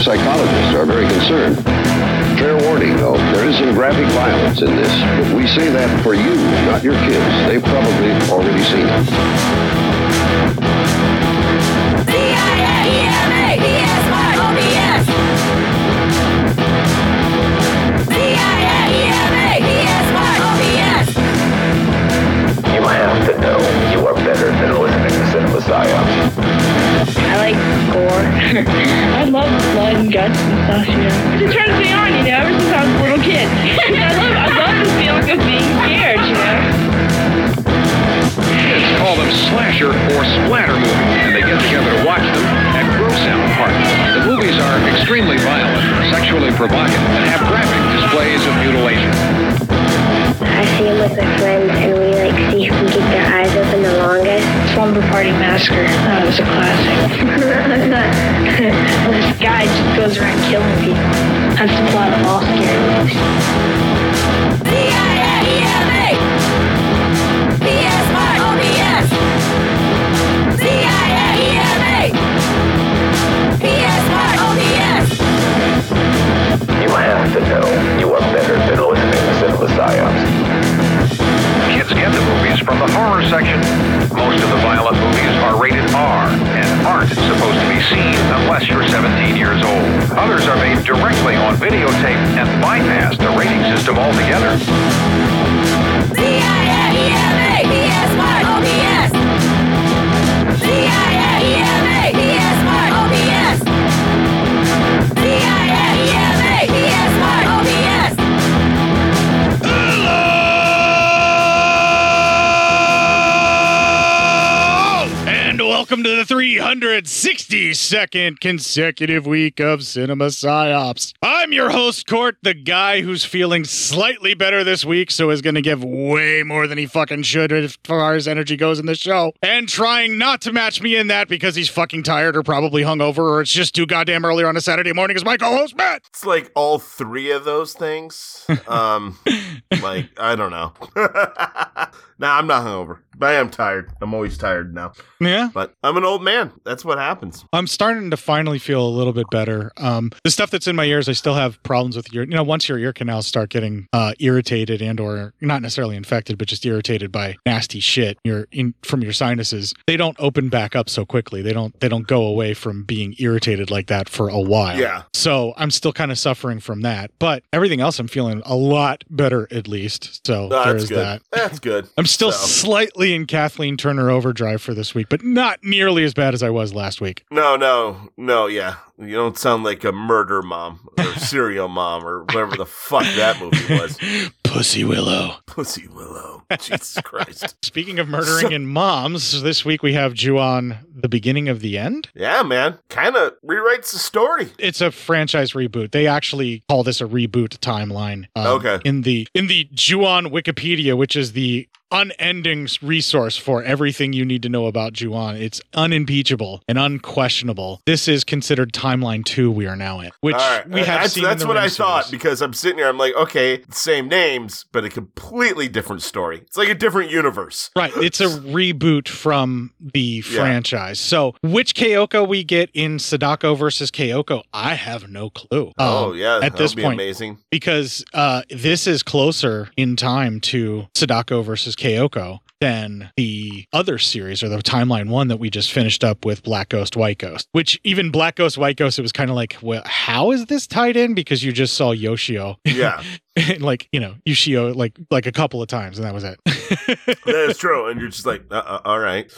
Psychologists are very concerned. Fair warning, though, there isn't graphic violence in this, but we say that for you, not your kids. They've probably already seen it. C-I-N-E-M-A-P-S-Y-O-B-S. You have to know you are better than listening to Cinema PsyOps. I like gore. I love blood and guts and stuff, you know. It turns me on, you know, ever since I was a little kid. I love the feeling of being scared, you know. Kids call them slasher or splatter movies, and they get together to watch them at gross-out parties. The movies are extremely violent, sexually provocative, and have graphic displays of mutilation. I see them with my friends, and we, see who can keep their eyes open the longest. Slumber Party Massacre. That was a classic. This guy just goes around killing people. That's the plot of all scary movies. C-I-N-E-M-A-P-S-Y-O-B-S. C-I-N-E-M-A-P-S-Y-O-B-S. You have to know you are better than listening to Cinema PsyOps. Kids get the movies from the horror section. Most of the violent movies are rated R and aren't supposed to be seen unless you're 17 years old. Others are made directly on videotape and bypass the rating system altogether. C-I-N-E-M-A-P-S-Y-O-B-S. C-I-N-E-M-A-P-S-Y-O-B-S. C-I-N-E-M-A-P-S-Y-O-B-S. Welcome to the 362nd consecutive week of Cinema PsyOps. I'm your host, Court, the guy who's feeling slightly better this week, so is going to give way more than he fucking should as far as energy goes in the show, and trying not to match me in that because he's fucking tired or probably hungover or it's just too goddamn early on a Saturday morning is my co-host, Matt. It's like all three of those things. I don't know. Nah, I'm not hungover. I am tired. I'm always tired now. Yeah. But I'm an old man. That's what happens. I'm starting to finally feel a little bit better. The stuff that's in my ears, I still have problems with your, once your ear canals start getting irritated and or not necessarily infected, but just irritated by nasty shit from your sinuses, they don't open back up so quickly. They don't go away from being irritated like that for a while. Yeah. So I'm still kind of suffering from that, but everything else I'm feeling a lot better at least. So there's that. That's good. I'm still slightly in Kathleen Turner overdrive for this week, but not nearly as bad as I was last week. No, yeah. You don't sound like a murder mom or serial mom or whatever the fuck that movie was. Pussy Willow. Pussy Willow. Jesus Christ. Speaking of murdering and moms, this week we have Ju-on, The Beginning of the End. Yeah, man. Kind of rewrites the story. It's a franchise reboot. They actually call this a reboot timeline. Okay. In the Ju-on Wikipedia, which is the unending resource for everything you need to know about Ju-on. It's unimpeachable and unquestionable. This is considered timeline 2 we are now in, which we have seen. That's what I thought, because I'm sitting here, I'm like, okay, same names, but a completely different story. It's like a different universe. Right, it's a reboot from the franchise. So, which Kayako we get in Sadako vs. Kayako, I have no clue. At this point, amazing. Because this is closer in time to Sadako vs. Kayako than the other series, or the timeline one that we just finished up with, Black Ghost, White Ghost, which even Black Ghost, White Ghost, it was kind of like, well, how is this tied in? Because you just saw Yoshio. Yeah. Yoshio like a couple of times, and that was it. That is true. And you're just like, all right.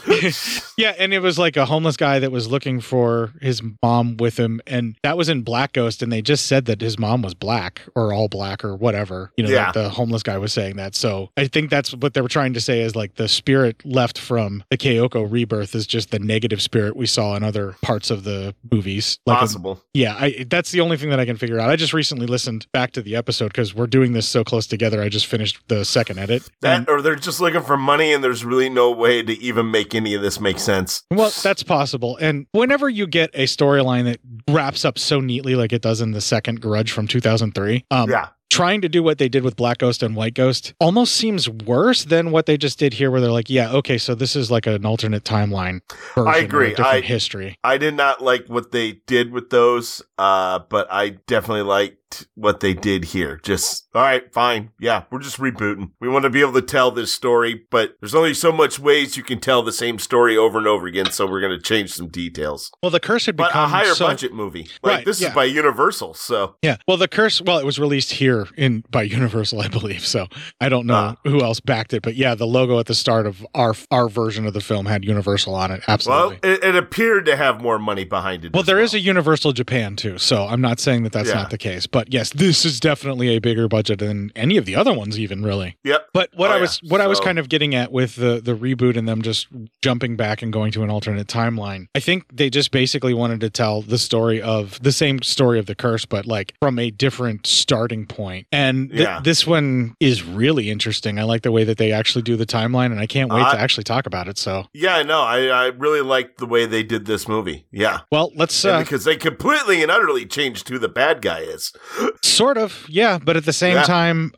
Yeah. And it was like a homeless guy that was looking for his mom with him. And that was in Black Ghost. And they just said that his mom was black, or all black, or whatever, like the homeless guy was saying that. So I think that's what they were trying to say, is like the spirit left from the Kayako rebirth is just the negative spirit we saw in other parts of the movies. Like possible. That's the only thing that I can figure out. I just recently listened back to the episode because we're doing this so close together. I just finished the second edit. Or they're just looking for money, and there's really no way to even make any of this make sense. Well, that's possible. And whenever you get a storyline that wraps up so neatly like it does in the second Grudge from 2003, trying to do what they did with Black Ghost and White Ghost almost seems worse than what they just did here, where they're like, yeah, okay, so this is like an alternate timeline version. I agree. Different history. I did not like what they did with those, but I definitely liked what they did here. Just, all right, fine. Yeah, we're just rebooting. We want to be able to tell this story, but there's only so much ways you can tell the same story over and over again, so we're going to change some details. Well, The Curse had become a higher budget movie. Like, right, this is by Universal, so. Yeah, well, The Curse, it was released here by Universal, I believe. So I don't know who else backed it, but yeah, the logo at the start of our version of the film had Universal on it. Absolutely. Well, it appeared to have more money behind it. Well, there is a Universal Japan too, so I'm not saying that that's not the case. But yes, this is definitely a bigger budget than any of the other ones, even really. Yep. But I was kind of getting at with the reboot and them just jumping back and going to an alternate timeline. I think they just basically wanted to tell the story of the same story of The Curse, but like from a different starting point. And this one is really interesting. I like the way that they actually do the timeline, and I can't wait to actually talk about it. So yeah, no, I really liked the way they did this movie. Yeah. Well, let's because they completely and utterly changed who the bad guy is. Sort of, yeah, but at the same time,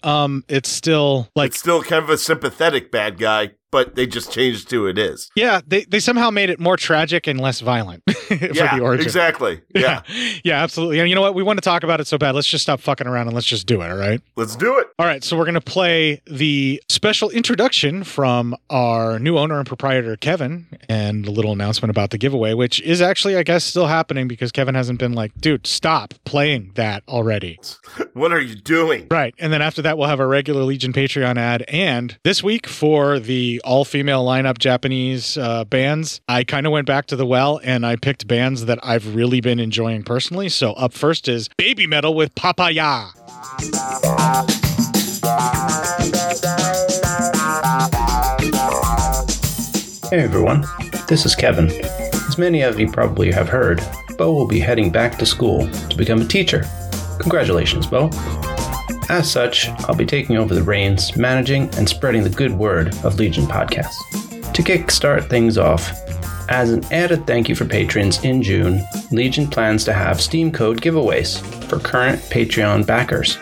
it's still like kind of a sympathetic bad guy. But they just changed who it is. Yeah, they somehow made it more tragic and less violent for the origin. Exactly. Yeah, absolutely. And you know what? We want to talk about it so bad. Let's just stop fucking around and let's just do it, all right? Let's do it. All right, so we're going to play the special introduction from our new owner and proprietor, Kevin, and a little announcement about the giveaway, which is actually, I guess, still happening because Kevin hasn't been like, dude, stop playing that already. What are you doing? Right, and then after that, we'll have our regular Legion Patreon ad. And this week for the all-female lineup Japanese bands, I kind of went back to the well and I picked bands that I've really been enjoying personally. So up first is Baby Metal with Papaya. Hey everyone, this is Kevin. As many of you probably have heard, Bo will be heading back to school to become a teacher. Congratulations, Bo. As such, I'll be taking over the reins, managing and spreading the good word of Legion Podcast. To kickstart things off, as an added thank you for patrons in June, Legion plans to have Steam Code giveaways for current Patreon backers.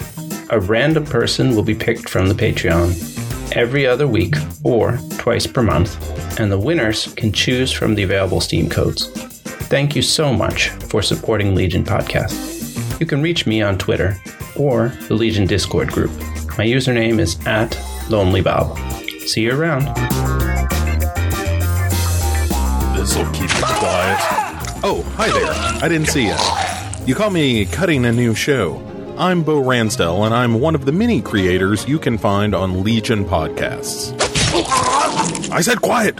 A random person will be picked from the Patreon every other week or twice per month, and the winners can choose from the available Steam codes. Thank you so much for supporting Legion Podcast. You can reach me on Twitter or the Legion Discord group. My username is @LonelyBob. See you around. This'll keep you quiet. Oh, hi there. I didn't see you. You call me cutting a new show. I'm Bo Ransdell, and I'm one of the many creators you can find on Legion Podcasts. I said quiet!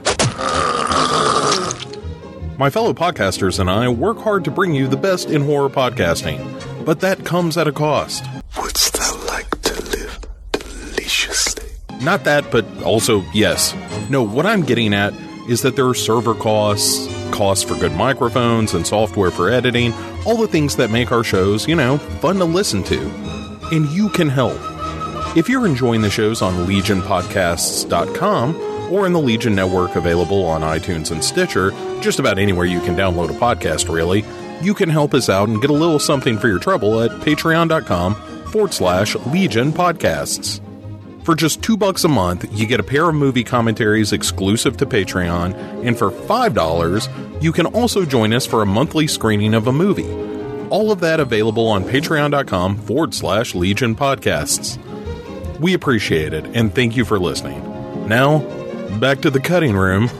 My fellow podcasters and I work hard to bring you the best in horror podcasting. But that comes at a cost. Wouldst thou like to live delicious? Not that, but also, yes. No, what I'm getting at is that there are server costs, costs for good microphones and software for editing, all the things that make our shows, you know, fun to listen to. And you can help. If you're enjoying the shows on LegionPodcasts.com, or in the Legion Network, available on iTunes and Stitcher, just about anywhere you can download a podcast, really, you can help us out and get a little something for your trouble at patreon.com/Legion Podcasts. For just $2 a month, you get a pair of movie commentaries exclusive to Patreon, and for $5, you can also join us for a monthly screening of a movie. All of that available on patreon.com/Legion Podcasts. We appreciate it, and thank you for listening. Now, back to the cutting room.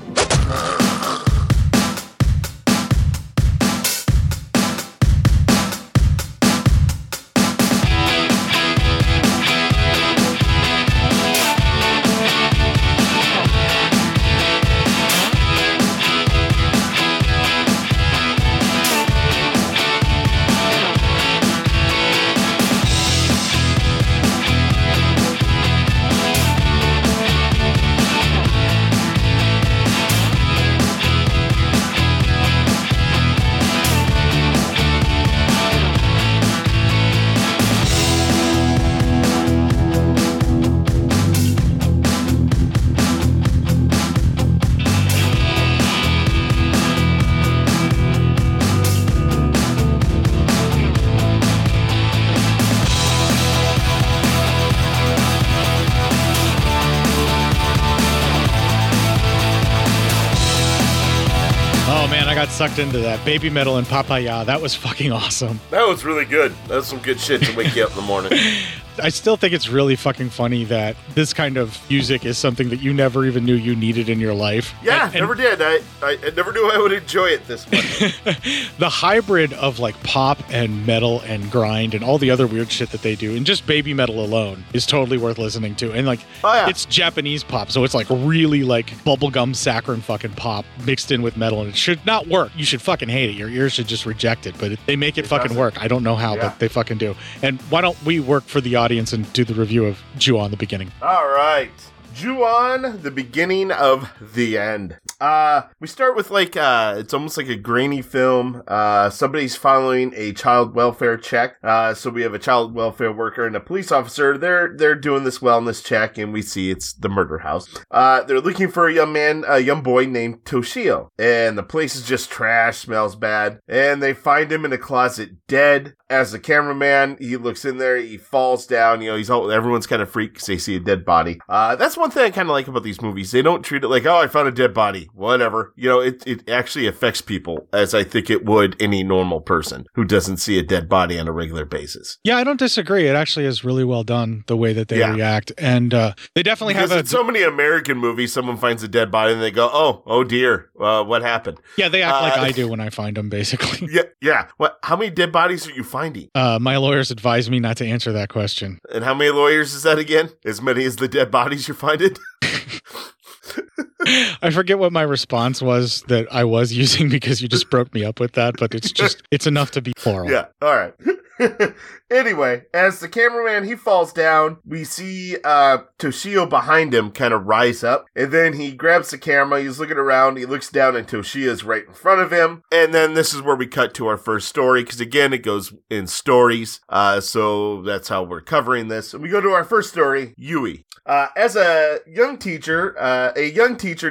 Sucked into that Baby Metal and Papaya. That was fucking awesome. That was really good. That's some good shit to wake you up in the morning. I still think it's really fucking funny that this kind of music is something that you never even knew you needed in your life. Yeah, I never did. I never knew I would enjoy it this much. The hybrid of like pop and metal and grind and all the other weird shit that they do, and just Baby Metal alone is totally worth listening to. And like, oh, yeah. It's Japanese pop, so it's like really like bubblegum saccharine fucking pop mixed in with metal, and it should not work. You should fucking hate it. Your ears should just reject it, but they make it fucking work. I don't know how, but they fucking do. And why don't we work for the audience and do the review of Ju-on the Beginning. All right. Ju-on the Beginning of the End. We start with like, it's almost like a grainy film. Somebody's following a child welfare check. So we have a child welfare worker and a police officer. They're doing this wellness check, and we see it's the murder house. They're looking for a young boy named Toshio, and the place is just trash, smells bad, and they find him in a closet dead. As the cameraman, he looks in there, he falls down, you know, everyone's kind of freaked because they see a dead body. That's one thing I kind of like about these movies. They don't treat it like, oh, I found a dead body, whatever. You know, it actually affects people, as I think it would any normal person who doesn't see a dead body on a regular basis. Yeah, I don't disagree. It actually is really well done, the way that they react. And they definitely have in so many American movies, someone finds a dead body and they go, oh dear, what happened? Yeah, they act like I do when I find them, basically. Yeah. What? How many dead bodies are you finding? My lawyers advised me not to answer that question. And how many lawyers is that again? As many as the dead bodies you're finding? I forget what my response was that I was using because you just broke me up with that, but it's enough to be plural. Yeah, all right. Anyway, as the cameraman, he falls down, we see Toshio behind him kind of rise up, and then he grabs the camera, he's looking around, he looks down, and Toshio's right in front of him, and then this is where we cut to our first story, because again, it goes in stories, so that's how we're covering this, and we go to our first story, Yui. As a young teacher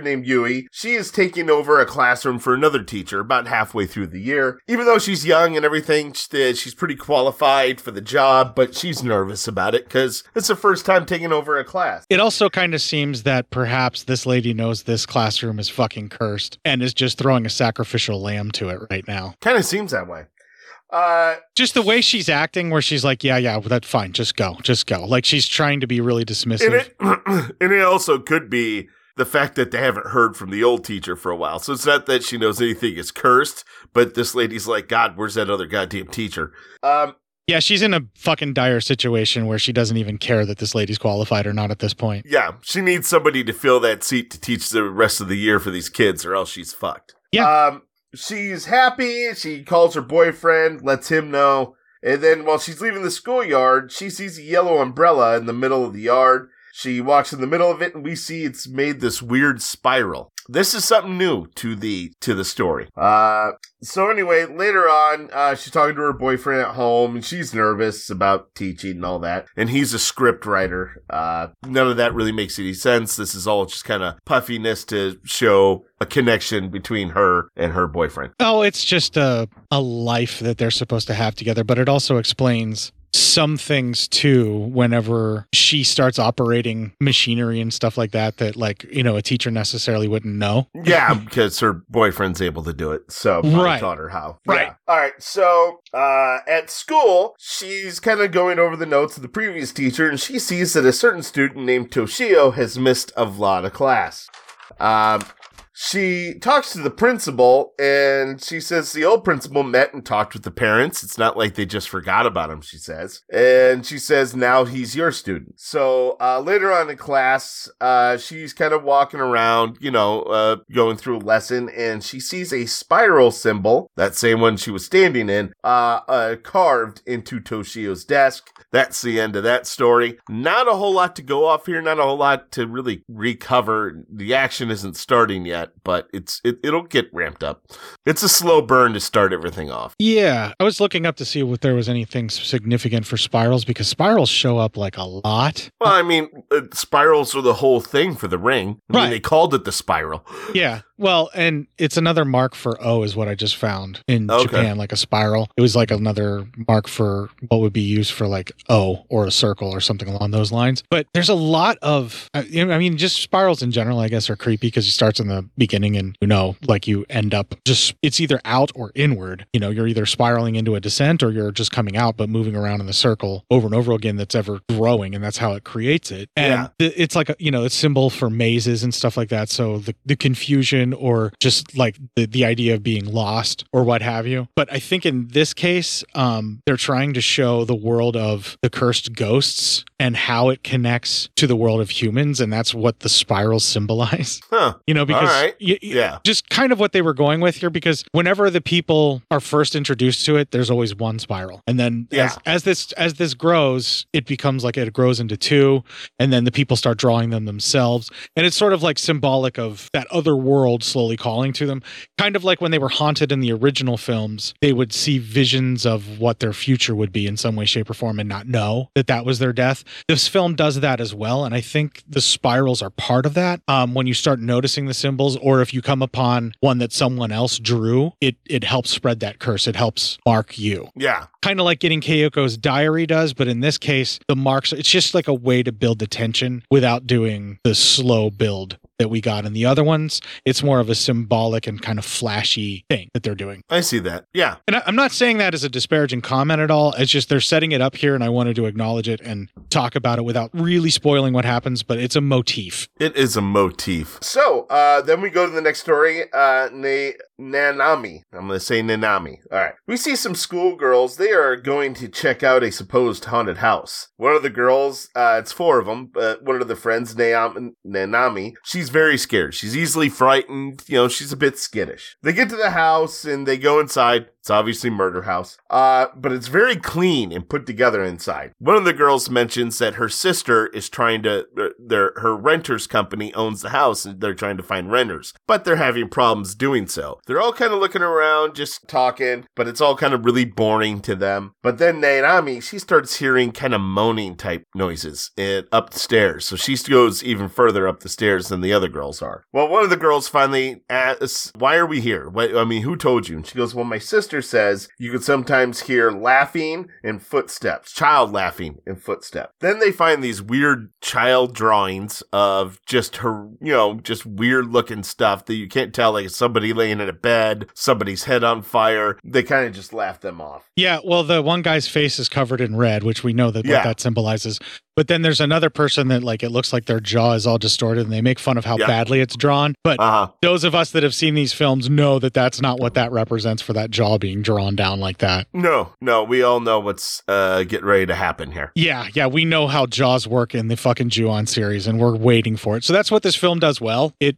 named Yui, she is taking over a classroom for another teacher about halfway through the year. Even though she's young and everything, she's pretty qualified for the job, but she's nervous about it because it's the first time taking over a class. It also kind of seems that perhaps this lady knows this classroom is fucking cursed and is just throwing a sacrificial lamb to it right now. Kind of seems that way. Just the way she's acting, where she's like, yeah, well, that's fine. Just go. Like she's trying to be really dismissive. And it also could be the fact that they haven't heard from the old teacher for a while. So it's not that she knows anything is cursed, but this lady's like, God, where's that other goddamn teacher? Yeah, she's in a fucking dire situation where she doesn't even care that this lady's qualified or not at this point. Yeah, she needs somebody to fill that seat to teach the rest of the year for these kids or else she's fucked. Yeah. She's happy, she calls her boyfriend, lets him know, and then while she's leaving the schoolyard, she sees a yellow umbrella in the middle of the yard, She walks in the middle of it, and we see it's made this weird spiral. This is something new to the story. So anyway, later on, she's talking to her boyfriend at home, and she's nervous about teaching and all that. And he's a script writer. None of that really makes any sense. This is all just kind of puffiness to show a connection between her and her boyfriend. Oh, it's just a life that they're supposed to have together, but it also explains some things too. Whenever she starts operating machinery and stuff like that, that, like, you know, a teacher necessarily wouldn't know. Yeah, because her boyfriend's able to do it, so I taught her how. Right. Yeah. All right. So at school, she's kind of going over the notes of the previous teacher, and she sees that a certain student named Toshio has missed a lot of class. She talks to the principal, and she says the old principal met and talked with the parents. It's not like they just forgot about him, she says. And she says, now he's your student. So later on in class, she's kind of walking around, you know, going through a lesson, and she sees a spiral symbol, that same one she was standing in, carved into Toshio's desk. That's the end of that story. Not a whole lot to go off here. Not a whole lot to really recover. The action isn't starting yet, but it'll get ramped up. It's a slow burn to start everything off. Yeah, I was looking up to see if there was anything significant for spirals, because spirals show up like a lot. Well, I mean, spirals are the whole thing for the ring. I mean, they called it the spiral. Yeah, well, and it's another mark for O is what I just found in Japan, like a spiral. It was like another mark for what would be used for like O or a circle or something along those lines. But there's a lot of, I mean, just spirals in general, I guess, are creepy because it starts in the beginning and, you know, like you end up just, it's either out or inward. You know, you're either spiraling into a descent or you're just coming out, but moving around in the circle over and over again that's ever growing, and that's how it creates it. And it's like, you know, it's symbol for mazes and stuff like that. So the confusion or just like the idea of being lost or what have you. But I think in this case, they're trying to show the world of the cursed ghosts and how it connects to the world of humans. And that's what the spirals symbolize, you know, because just kind of what they were going with here, because whenever the people are first introduced to it, there's always one spiral. And then as this grows, it becomes like it grows into two, and then the people start drawing them themselves. And it's sort of like symbolic of that other world slowly calling to them. Kind of like when they were haunted in the original films, they would see visions of what their future would be in some way, shape, or form and not know that that was their death. This film does that as well. And I think the spirals are part of that. When you start noticing the symbol, or if you come upon one that someone else drew, it helps spread that curse. It helps mark you. Yeah. Kind of like getting Kayako's diary does, but in this case, the marks, it's just like a way to build the tension without doing the slow build that we got in the other ones. It's more of a symbolic and kind of flashy thing that they're doing. I see that. Yeah. And I'm not saying that as a disparaging comment at all. It's just they're setting it up here, and I wanted to acknowledge it and talk about it without really spoiling what happens, but it's a motif. It is a motif. So, then we go to the next story, Nanami. I'm going to say Nanami. All right. We see some schoolgirls. They are going to check out a supposed haunted house. One of the girls, it's four of them, but one of the friends, Nanami, she's very scared. She's easily frightened. You know, she's a bit skittish. They get to the house and they go inside. It's obviously murder house, but it's very clean and put together inside. One of the girls mentions that her sister is trying to, her renter's company owns the house and they're trying to find renters, but they're having problems doing so. They're all kind of looking around, just talking, but it's all kind of really boring to them. But then Nanami, she starts hearing kind of moaning type noises up the stairs. So she goes even further up the stairs than the other girls are. Well, one of the girls finally asks, why are we here? I mean, who told you? And she goes, well, my sister says you could sometimes hear laughing and footsteps, child laughing and footsteps. Then they find these weird child drawings of just her, you know, just weird looking stuff that you can't tell, like somebody laying in a bed, somebody's head on fire. They kind of just laugh them off. Yeah, well, the one guy's face is covered in red, which we know that what that symbolizes. But then there's another person that, like, it looks like their jaw is all distorted, and they make fun of how badly it's drawn. But those of us that have seen these films know that that's not what that represents for that jaw being drawn down like that. No, we all know what's getting ready to happen here. Yeah, we know how Jaws work in the fucking Ju-on series, and we're waiting for it. So that's what this film does well. It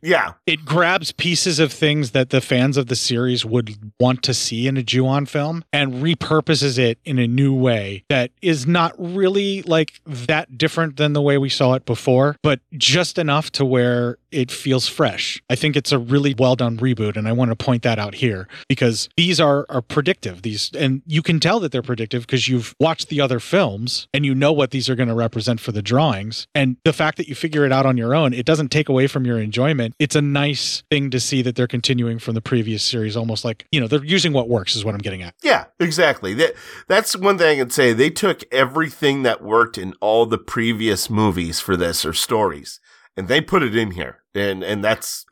grabs pieces of things that the fans of the series would want to see in a Ju-on film and repurposes it in a new way that is not really like that different than the way we saw it before, but just enough to where it feels fresh. I think it's a really well done reboot, and I want to point that out here because these are predictive. And you can tell that they're predictive because you've watched the other films and you know what these are going to represent for the drawings. And the fact that you figure it out on your own, it doesn't take away from your enjoyment. It's a nice thing to see that they're continuing from the previous series, almost like, they're using what works is what I'm getting at. Yeah, exactly. That's one thing I can say. They took everything that worked in all the previous movies for this or stories, and they put it in here. And that's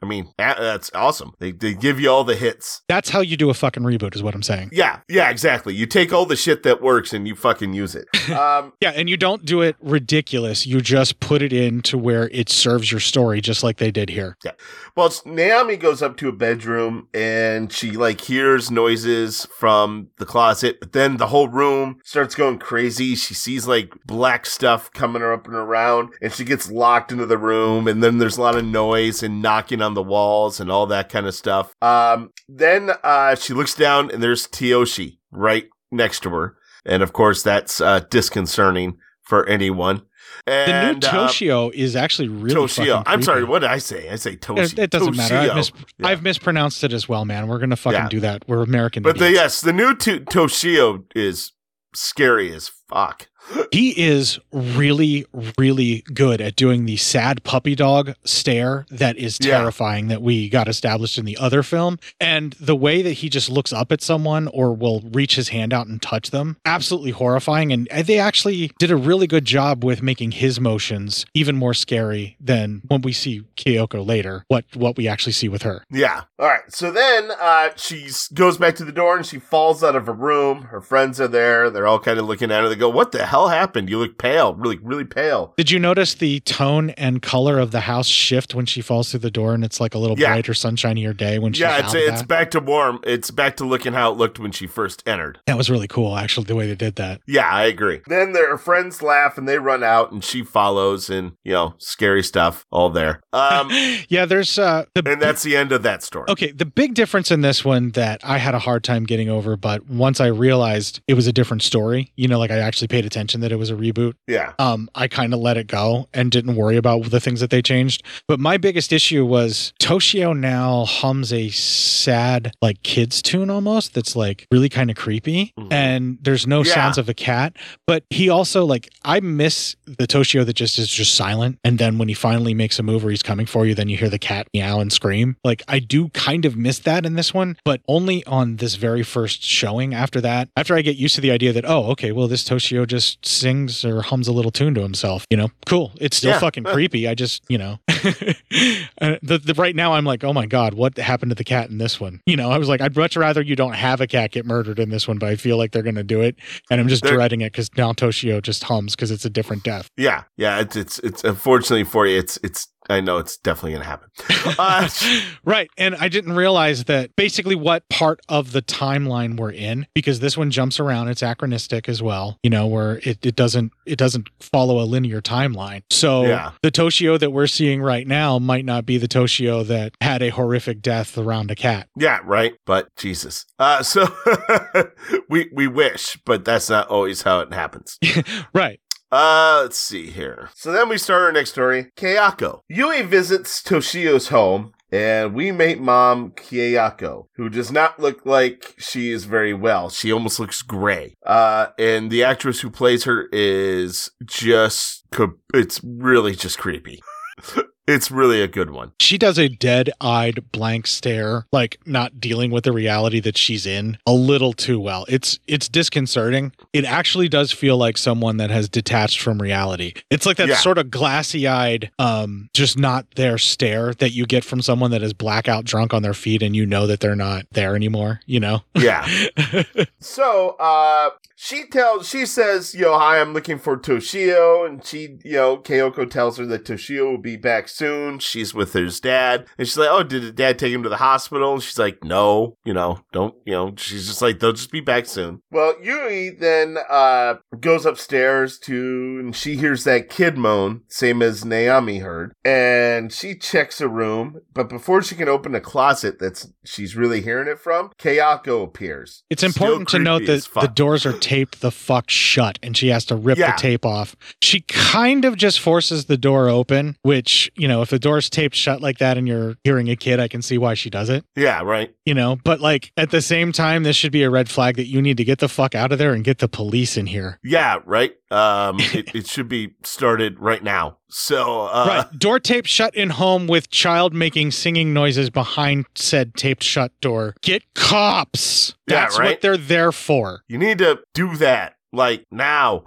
awesome. They give you all the hits. That's how you do a fucking reboot is what I'm saying. Yeah, exactly. You take all the shit that works and you fucking use it. Yeah, and you don't do it ridiculous. You just put it in to where it serves your story just like they did here. Yeah. Well, Naomi goes up to a bedroom and she hears noises from the closet, but then the whole room starts going crazy. She sees black stuff coming up and around, and she gets locked into the room, and then there's a lot of noise and knocking on the walls and all that kind of stuff. Then she looks down and there's Toshio right next to her. And of course, that's disconcerting for anyone. And the new Toshio is actually really Toshio. I'm sorry, what did I say? I say Toshio. It doesn't Toshio. Matter. I've mispronounced it as well, man. We're going to fucking do that. We're American. But the new Toshio is scary as fuck. He is really, really good at doing the sad puppy dog stare that is terrifying that we got established in the other film. And the way that he just looks up at someone or will reach his hand out and touch them, absolutely horrifying. And they actually did a really good job with making his motions even more scary than when we see Kayako later, what we actually see with her. Yeah. All right. So then she goes back to the door and she falls out of her room. Her friends are there. They're all kind of looking at her. They go, what the hell happened? You look pale, really, really pale. Did you notice the tone and color of the house shift when she falls through the door, and it's like a little brighter, sunshinier day when she it's back to warm. It's back to looking how it looked when she first entered. That was really cool, actually, the way they did that. Yeah, I agree. Then their friends laugh and they run out, and she follows, and scary stuff all there. There's and that's the end of that story. Okay, the big difference in this one that I had a hard time getting over, but once I realized it was a different story, I actually paid attention that it was a reboot. Yeah. I kind of let it go and didn't worry about the things that they changed. But my biggest issue was Toshio now hums a sad kids tune almost that's really kind of creepy. Mm-hmm. And there's no sounds of a cat. But he also I miss the Toshio that just is just silent. And then when he finally makes a move or he's coming for you, then you hear the cat meow and scream. I do kind of miss that in this one, but only on this very first showing. After I get used to the idea that, oh, okay, well, this Toshio just sings or hums a little tune to himself, cool. It's still fucking creepy. I just, right now I'm oh my God, what happened to the cat in this one? I was I'd much rather you don't have a cat get murdered in this one, but I feel like they're going to do it. And I'm just dreading it because now Toshio just hums because it's a different death. Yeah. Yeah. It's unfortunately for you, I know it's definitely going to happen. Right. And I didn't realize that basically what part of the timeline we're in, because this one jumps around. It's anachronistic as well, where it doesn't follow a linear timeline. So the Toshio that we're seeing right now might not be the Toshio that had a horrific death around a cat. Yeah, right. But Jesus. So we wish, but that's not always how it happens. Right. Let's see here. So then we start our next story. Kayako. Yui visits Toshio's home, and we meet Mom Kayako, who does not look like she is very well. She almost looks gray. And the actress who plays her is it's really just creepy. It's really a good one. She does a dead-eyed blank stare, not dealing with the reality that she's in a little too well. It's disconcerting. It actually does feel like someone that has detached from reality. It's like that sort of glassy-eyed, just not there stare that you get from someone that is blackout drunk on their feet and that they're not there anymore, Yeah. So, she says, hi, I'm looking for Toshio, and Kayako tells her that Toshio will be back soon. She's with his dad. And she's like, oh, did the dad take him to the hospital? And she's like, no, she's just like, they'll just be back soon. Well, Yui then goes upstairs and she hears that kid moan, same as Naomi heard. And she checks a room, but before she can open a closet she's really hearing it from, Kayako appears. It's important to note that the doors are taped the fuck shut, and she has to rip the tape off. She kind of just forces the door open, which, if the door's taped shut like that and you're hearing a kid, I can see why she does it. Yeah, right. But at the same time, this should be a red flag that you need to get the fuck out of there and get the police in here. Yeah, right. It should be started right now. So, right. Door taped shut in home with child making singing noises behind said taped shut door. Get cops. That's what they're there for. You need to do that. Now.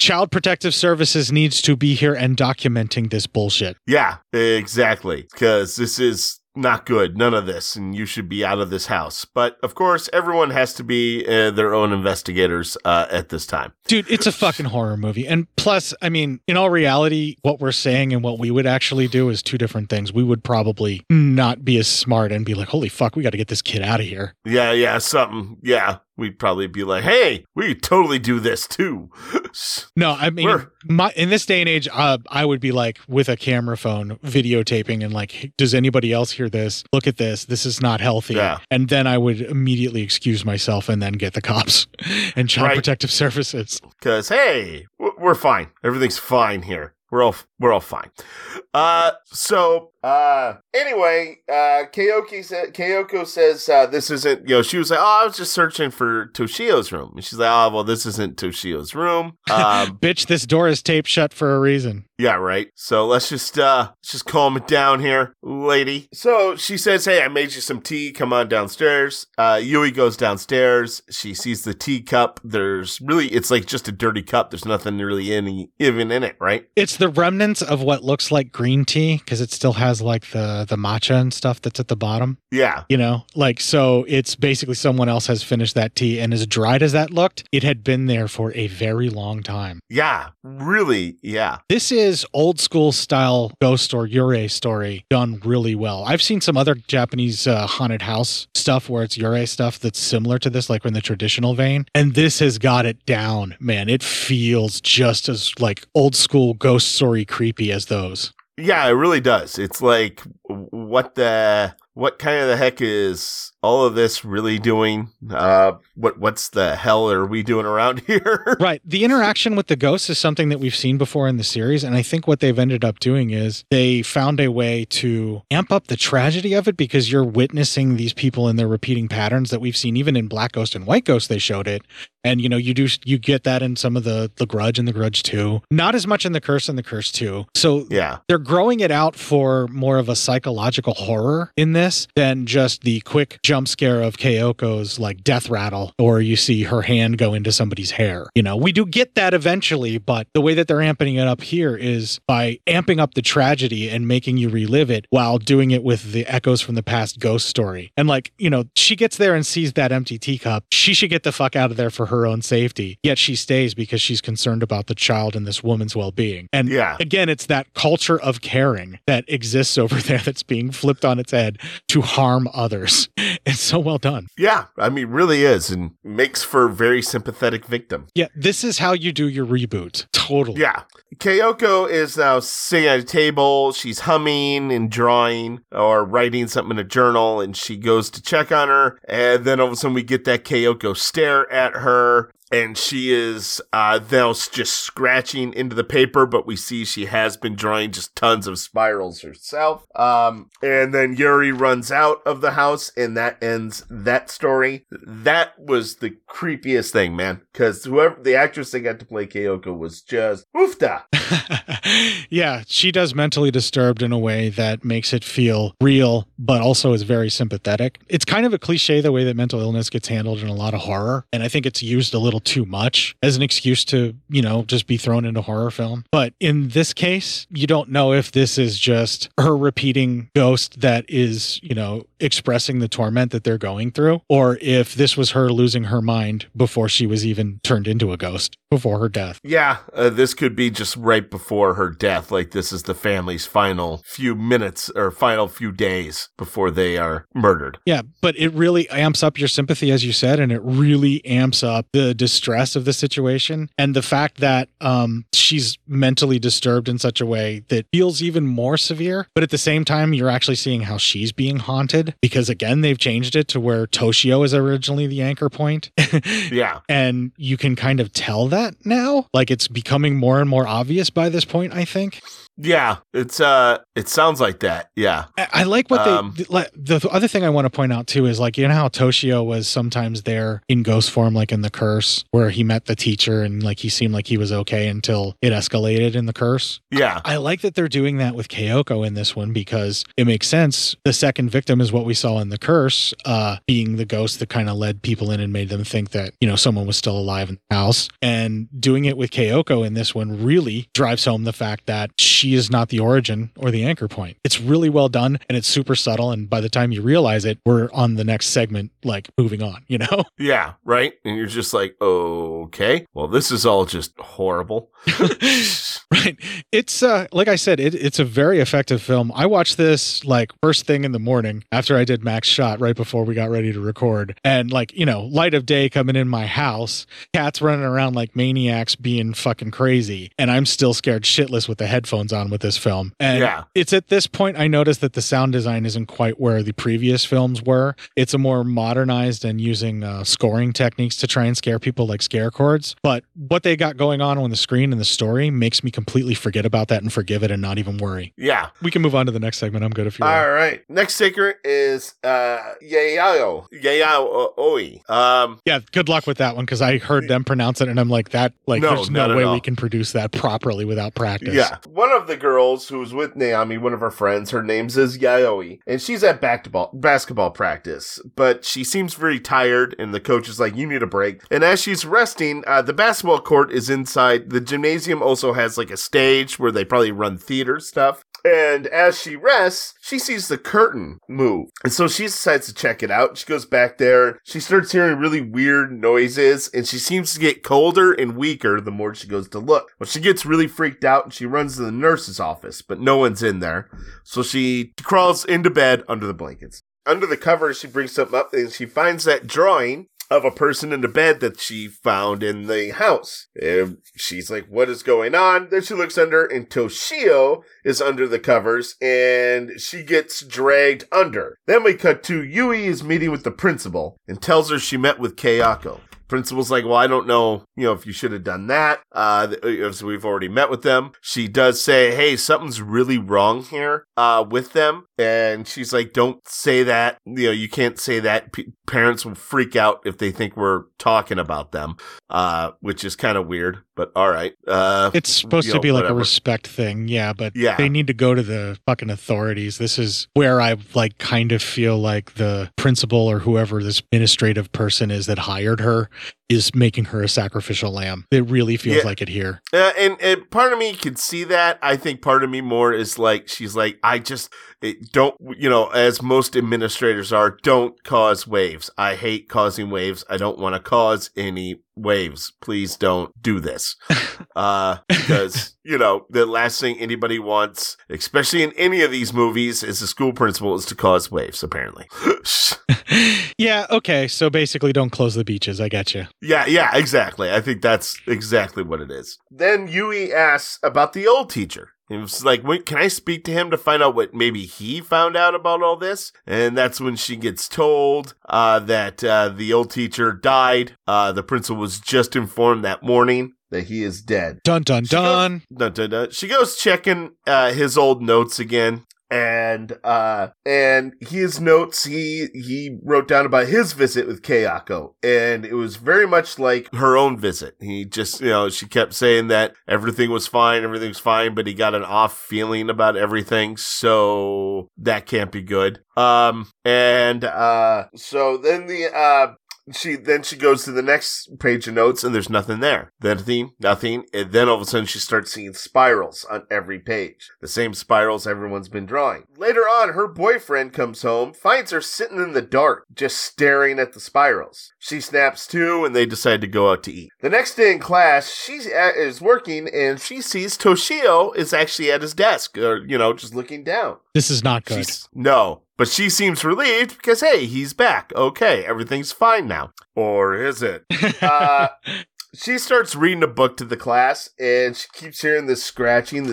Child Protective Services needs to be here and documenting this bullshit. Yeah, exactly. Because this is not good. None of this. And you should be out of this house. But, of course, everyone has to be their own investigators at this time. Dude, it's a fucking horror movie. And plus, in all reality, what we're saying and what we would actually do is two different things. We would probably not be as smart and be like, holy fuck, we got to get this kid out of here. Yeah, something. Yeah. We'd probably be like, hey, we could totally do this too. No, in this day and age, I would be like with a camera phone videotaping and like, does anybody else hear this? Look at this. This is not healthy. Yeah. And then I would immediately excuse myself and then get the cops and Child Protective Services. Because, hey, we're fine. Everything's fine here. We're all fine. Anyway, Kayako says this isn't, she was like, oh, I was just searching for Toshio's room. And she's like, oh, well, this isn't Toshio's room. Bitch, this door is taped shut for a reason. Yeah, right. So let's just calm it down here, lady. So she says, hey, I made you some tea. Come on downstairs. Yui goes downstairs. She sees the teacup. It's like just a dirty cup. There's nothing really even in it, right? It's the remnants of what looks like green tea because it still has like the matcha and stuff that's at the bottom. Yeah. So it's basically someone else has finished that tea, and as dried as that looked, it had been there for a very long time. Yeah, really. Yeah. This is old school style ghost or yurei story done really well. I've seen some other Japanese haunted house stuff where it's yurei stuff that's similar to this, like in the traditional vein. And this has got it down, man. It feels just as like old school ghost story creepy as those. Yeah, it really does. It's like, what kind of the heck is all of this really doing? What's the hell are we doing around here? Right. The interaction with the ghosts is something that we've seen before in the series. And I think what they've ended up doing is they found a way to amp up the tragedy of it, because you're witnessing these people and their repeating patterns that we've seen even in Black Ghost and White Ghost. They showed it. And, you get that in some of the Grudge and the Grudge 2. Not as much in the Curse and the Curse 2. So they're growing it out for more of a psychological horror in this than just the quick jump scare of Kayoko's like death rattle, or you see her hand go into somebody's hair. We do get that eventually, but the way that they're amping it up here is by amping up the tragedy and making you relive it while doing it with the echoes from the past ghost story. And she gets there and sees that empty teacup. She should get the fuck out of there for her own safety, yet she stays because she's concerned about the child and this woman's well-being. And again, it's that culture of caring that exists over there that's being flipped on its head to harm others. It's so well done. Yeah, really is, and makes for a very sympathetic victim. Yeah, this is how you do your reboot. Totally. Yeah. Kayako is now sitting at a table. She's humming and drawing or writing something in a journal, and she goes to check on her, and then all of a sudden we get that Kayako stare at her. And she is now just scratching into the paper, but we see she has been drawing just tons of spirals herself. And then Yuri runs out of the house, and that ends that story. That was the creepiest thing, man, because whoever the actress that got to play Kayako was just oofta. Yeah, she does mentally disturbed in a way that makes it feel real, but also is very sympathetic. It's kind of a cliche the way that mental illness gets handled in a lot of horror, and I think it's used a little too much as an excuse to, just be thrown into horror film. But in this case, you don't know if this is just her repeating ghost that is, expressing the torment that they're going through, or if this was her losing her mind before she was even turned into a ghost. before her death. Yeah, this could be just right before her death. Like, this is the family's final few minutes or final few days before they are murdered. Yeah, but it really amps up your sympathy, as you said, and it really amps up the distress of the situation. And the fact that she's mentally disturbed in such a way that feels even more severe. But at the same time, you're actually seeing how she's being haunted, because again, they've changed it to where Toshio is originally the anchor point. Yeah. And you can kind of tell that now. Like, it's becoming more and more obvious by this point, I think. Yeah, it's it sounds like that. Yeah, I like what the other thing I want to point out too is, like, you know how Toshio was sometimes there in ghost form, like in The Curse, where he met the teacher and like he seemed like he was okay until it escalated in The Curse. Yeah, I like that they're doing that with Kayako in this one, because it makes sense. The second victim is what we saw in The Curse, being the ghost that kind of led people in and made them think that, you know, someone was still alive in the house. And doing it with Kayako in this one really drives home the fact that she is not the origin or the anchor point. It's really well done, and it's super subtle, and by the time you realize it, we're on the next segment, like moving on, you know? Yeah, right? And you're just like, okay, well, this is all just horrible. Right. It's like I said, it's a very effective film. I watched this like first thing in the morning after I did Mac's shot right before we got ready to record, and like, you know, light of day coming in my house, cats running around like maniacs being fucking crazy, and I'm still scared shitless with the headphones on with this film. And yeah, it's at this point I noticed that the sound design isn't quite where the previous films were. It's a more modernized and using scoring techniques to try and scare people, like scare chords. But what they got going on the screen and the story makes me completely forget about that and forgive it and not even worry. Yeah. We can move on to the next segment. I'm good if you're all right. Next secret is Yayaoi. Yeah, good luck with that one, because I heard them pronounce it and I'm like, that, like, no, there's no way we can produce that properly without practice. Yeah. One of the girls who's with Naomi, one of her friends, her name's is Yaoi, and she's at basketball practice, but she seems very tired, and the coach is like, you need a break. And as she's resting, the basketball court is inside. The gymnasium also has like a stage where they probably run theater stuff. And as she rests, she sees the curtain move. And so she decides to check it out. She goes back there. She starts hearing really weird noises, and she seems to get colder and weaker the more she goes to look. Well, she gets really freaked out, and she runs to the nurse's office, but no one's in there. So she crawls into bed under the blankets. Under the covers, she brings something up, and she finds that drawing of a person in the bed that she found in the house. And she's like, what is going on? Then she looks under, and Toshio is under the covers, and she gets dragged under. Then we cut to Yui is meeting with the principal and tells her she met with Kayako. Principal's like, well, I don't know, you know, if you should have done that, as we've already met with them. She does say, hey, something's really wrong here with them. And she's like, don't say that. You know, you can't say that. Parents will freak out if they think we're talking about them, which is kind of weird, but all right. It's supposed to be whatever, like a respect thing. Yeah, but yeah, they need to go to the fucking authorities. This is where I like kind of feel like the principal or whoever this administrative person is that hired her is making her a sacrificial lamb. It really feels like it here. And part of me can see that. I think part of me more is like, she's like, don't, you know, as most administrators are, don't cause waves. I hate causing waves. I don't want to cause any waves. Please don't do this. Because, you know, the last thing anybody wants, especially in any of these movies, is a school principal is to cause waves, apparently. Yeah, okay. So basically, don't close the beaches. I get you. Yeah, exactly. I think that's exactly what it is. Then Yui asks about the old teacher. It was like, can I speak to him to find out what maybe he found out about all this? And that's when she gets told that the old teacher died. The principal was just informed that morning that he is dead. Dun, dun, dun. She goes checking his old notes again. And his notes, he wrote down about his visit with Kayako, and it was very much like her own visit. He just, you know, she kept saying that everything's fine, but he got an off feeling about everything, so that can't be good. So then the Then she goes to the next page of notes, and there's nothing there. Nothing, and then all of a sudden she starts seeing spirals on every page. The same spirals everyone's been drawing. Later on, her boyfriend comes home, finds her sitting in the dark, just staring at the spirals. She snaps too, and they decide to go out to eat. The next day in class, she is working, and she sees Toshio is actually at his desk, or, you know, just looking down. This is not good. No. But she seems relieved because, hey, he's back. Okay, everything's fine now. Or is it? She starts reading a book to the class, and she keeps hearing this scratching,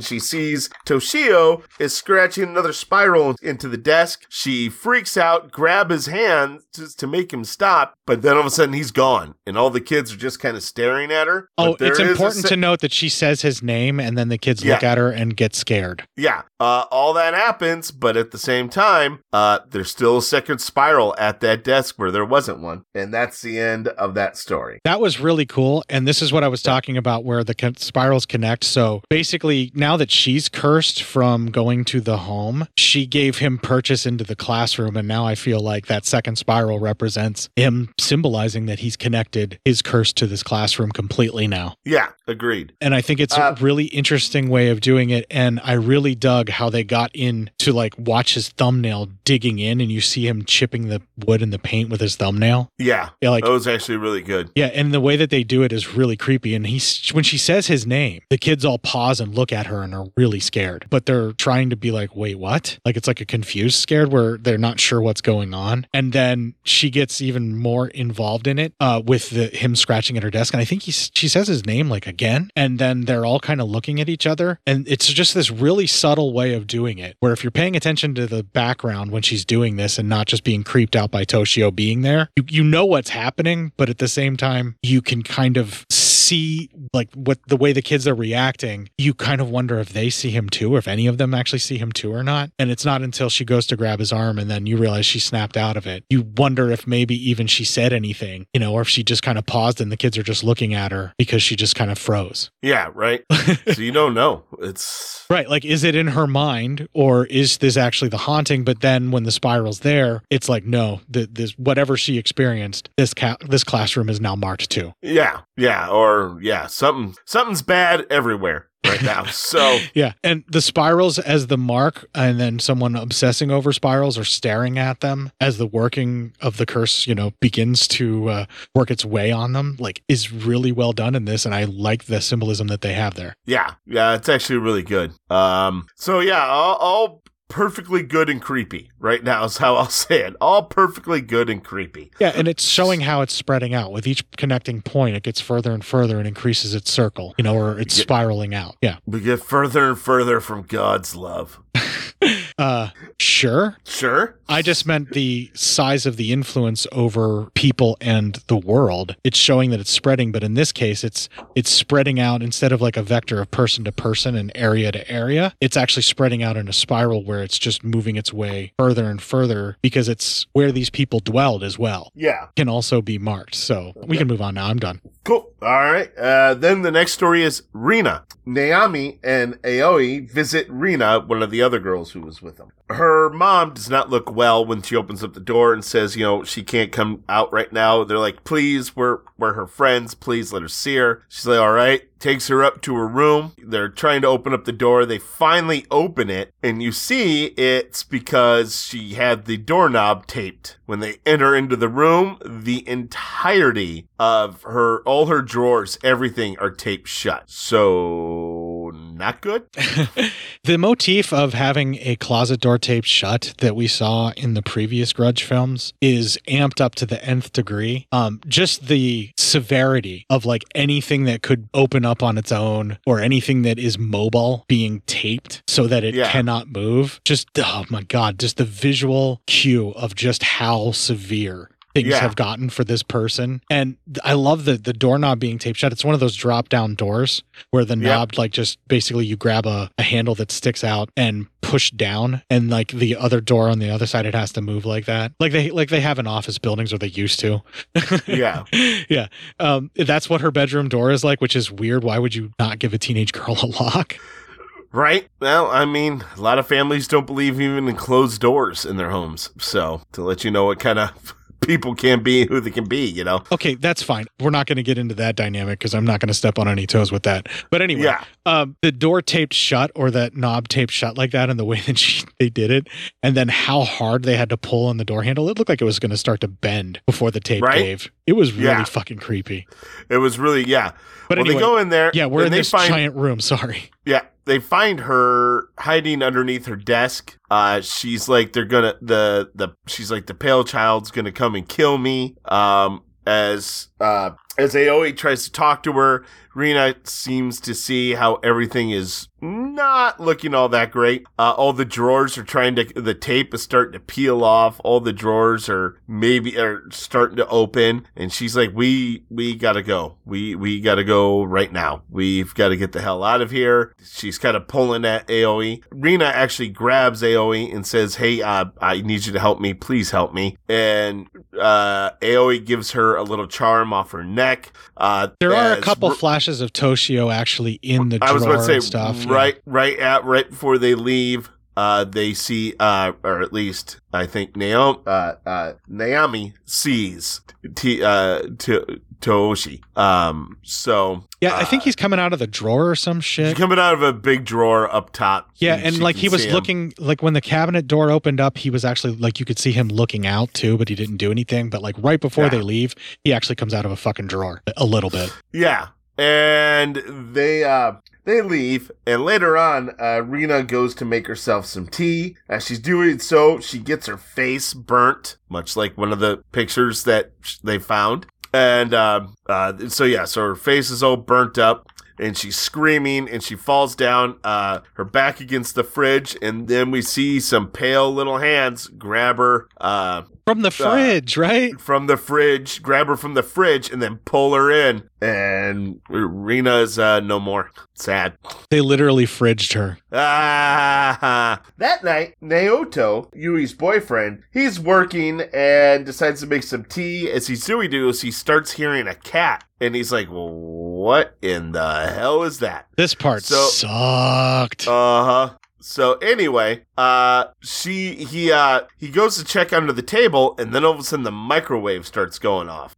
She sees Toshio is scratching another spiral into the desk. She freaks out, grabs his hand to make him stop, but then all of a sudden he's gone, and all the kids are just kind of staring at her. Oh, it's important to note that she says his name, and then the kids look at her and get scared. Yeah, all that happens, but at the same time, there's still a second spiral at that desk where there wasn't one, and that's the end of that story. That was really cool, and this is what I was talking about where the spirals connect. So basically, now that she's cursed from going to the home, she gave him purchase into the classroom, and now I feel like that second spiral represents him symbolizing that he's connected his curse to this classroom completely now. Yeah, agreed. And I think it's a really interesting way of doing it, and I really dug how they got in to like watch his thumbnail digging in, and you see him chipping the wood and the paint with his thumbnail. Yeah, like, that was actually really good. Yeah, and the way that they do it is really creepy, and when she says his name, the kids all pause and look at her and are really scared, but they're trying to be like, wait, what? Like, it's like a confused scared where they're not sure what's going on. And then she gets even more involved in it with him scratching at her desk, and I think she says his name like again, and then they're all kind of looking at each other, and it's just this really subtle way of doing it where if you're paying attention to the background when she's doing this and not just being creeped out by Toshio being there, you know what's happening, but at the same time you can kind of see like what the way the kids are reacting. You kind of wonder if they see him too, or if any of them actually see him too or not. And it's not until she goes to grab his arm and then you realize she snapped out of it. You wonder if maybe even she said anything, you know, or if she just kind of paused and the kids are just looking at her because she just kind of froze. Yeah, right. So you don't know. It's right. Like, is it in her mind or is this actually the haunting? But then when the spiral's there, it's like, no, this whatever she experienced, this classroom is now marked too. Yeah. Or something's bad everywhere right now. So yeah, and the spirals as the mark, and then someone obsessing over spirals or staring at them as the working of the curse, you know, begins to work its way on them, like, is really well done in this, and I like the symbolism that they have there. Yeah, it's actually really good. So yeah, I'll perfectly good and creepy right now is how I'll say it. All perfectly good and creepy. Yeah, and it's showing how it's spreading out. With each connecting point, it gets further and further and increases its circle, you know, or it's spiraling out. Yeah. We get further and further from God's love. Sure. I just meant the size of the influence over people and the world. It's showing that it's spreading, but in this case, it's spreading out instead of like a vector of person to person and area to area. It's actually spreading out in a spiral where it's just moving its way further and further because it's where these people dwelled as well. Yeah. Can also be marked. So we can move on now. I'm done. Cool. All right. Then the next story is Rina. Naomi and Aoi visit Rina, one of the other girls who was with them. Her mom does not look well when she opens up the door and says, you know, she can't come out right now. They're like, please, we're her friends. Please let her see her. She's like, all right. Takes her up to her room. They're trying to open up the door. They finally open it, and you see it's because she had the doorknob taped. When they enter into the room, the entirety of all her drawers, everything are taped shut. So, not good. The motif of having a closet door taped shut that we saw in the previous Grudge films is amped up to the nth degree. Just the severity of like anything that could open up on its own or anything that is mobile being taped so that it cannot move. Just, oh my God, just the visual cue of just how severe things have gotten for this person. And I love the doorknob being taped shut. It's one of those drop down doors where the knob, like, just basically you grab a handle that sticks out and push down, and like the other door on the other side, it has to move like that. Like they have in office buildings, or they used to. Yeah. That's what her bedroom door is like, which is weird. Why would you not give a teenage girl a lock? Right? Well, I mean, a lot of families don't believe even in closed doors in their homes. So to let you know what kind of people can't be who they can be, you know? Okay, that's fine. We're not going to get into that dynamic because I'm not going to step on any toes with that. But anyway, yeah. The door taped shut, or that knob taped shut like that, and the way that they did it, and then how hard they had to pull on the door handle, it looked like it was going to start to bend before the tape gave. It was really fucking creepy. It was really, But anyway, they go in there. Yeah, we're in this giant room, sorry. Yeah, they find her hiding underneath her desk. She's like, they're gonna, she's like, the pale child's gonna come and kill me. As Aoi tries to talk to her, Rina seems to see how everything is not looking all that great. All the drawers are the tape is starting to peel off. All the drawers are starting to open. And she's like, we gotta go. We gotta go right now. We've gotta get the hell out of here. She's kind of pulling at Aoi. Rina actually grabs Aoi and says, hey, I need you to help me. Please help me. And, Aoi gives her a little charm off her neck. There are a couple flashes of Toshio actually in the drawer. I was about to say, and stuff. Right before they leave, they see, or at least I think Naomi sees Toshi. Yeah, I think he's coming out of the drawer or some shit. He's coming out of a big drawer up top. Yeah, and like he was looking, like when the cabinet door opened up, he was actually like, you could see him looking out too, but he didn't do anything. But like right before they leave, he actually comes out of a fucking drawer a little bit. Yeah, and they leave, and later on, Rina goes to make herself some tea. As she's doing so, she gets her face burnt, much like one of the pictures that they found. And so her face is all burnt up, and she's screaming, and she falls down, her back against the fridge, and then we see some pale little hands grab her. From the fridge, right? From the fridge, grab her from the fridge, and then pull her in. And Rina's no more. Sad. They literally fridged her. That night, Naoto, Yui's boyfriend, he's working and decides to make some tea. As he's doing, he starts hearing a cat. And he's like, well, what in the hell is that? This part sucked. Uh-huh. So anyway, he goes to check under the table, and then all of a sudden the microwave starts going off.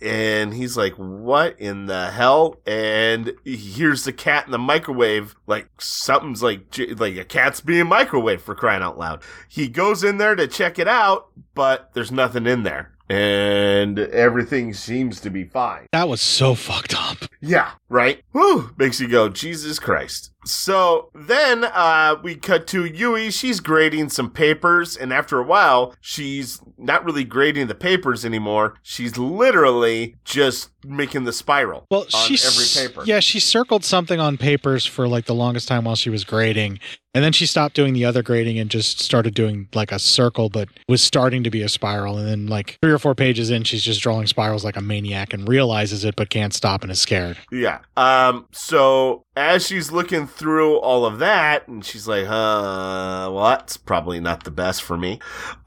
And he's like, what in the hell? And he hears the cat in the microwave, like something's like a cat's being microwaved, for crying out loud. He goes in there to check it out, but there's nothing in there. And everything seems to be fine. That was so fucked up. Yeah, right? Whew, makes you go, Jesus Christ. So then we cut to Yui. She's grading some papers, and after a while, she's not really grading the papers anymore. She's literally just making the spiral on every paper. Yeah, she circled something on papers for like the longest time while she was grading, and then she stopped doing the other grading and just started doing like a circle, but was starting to be a spiral. And then like 3 or 4 pages in, she's just drawing spirals like a maniac and realizes it, but can't stop and is scared. Yeah. So as she's looking through all of that, and she's like, well, that's probably not the best for me.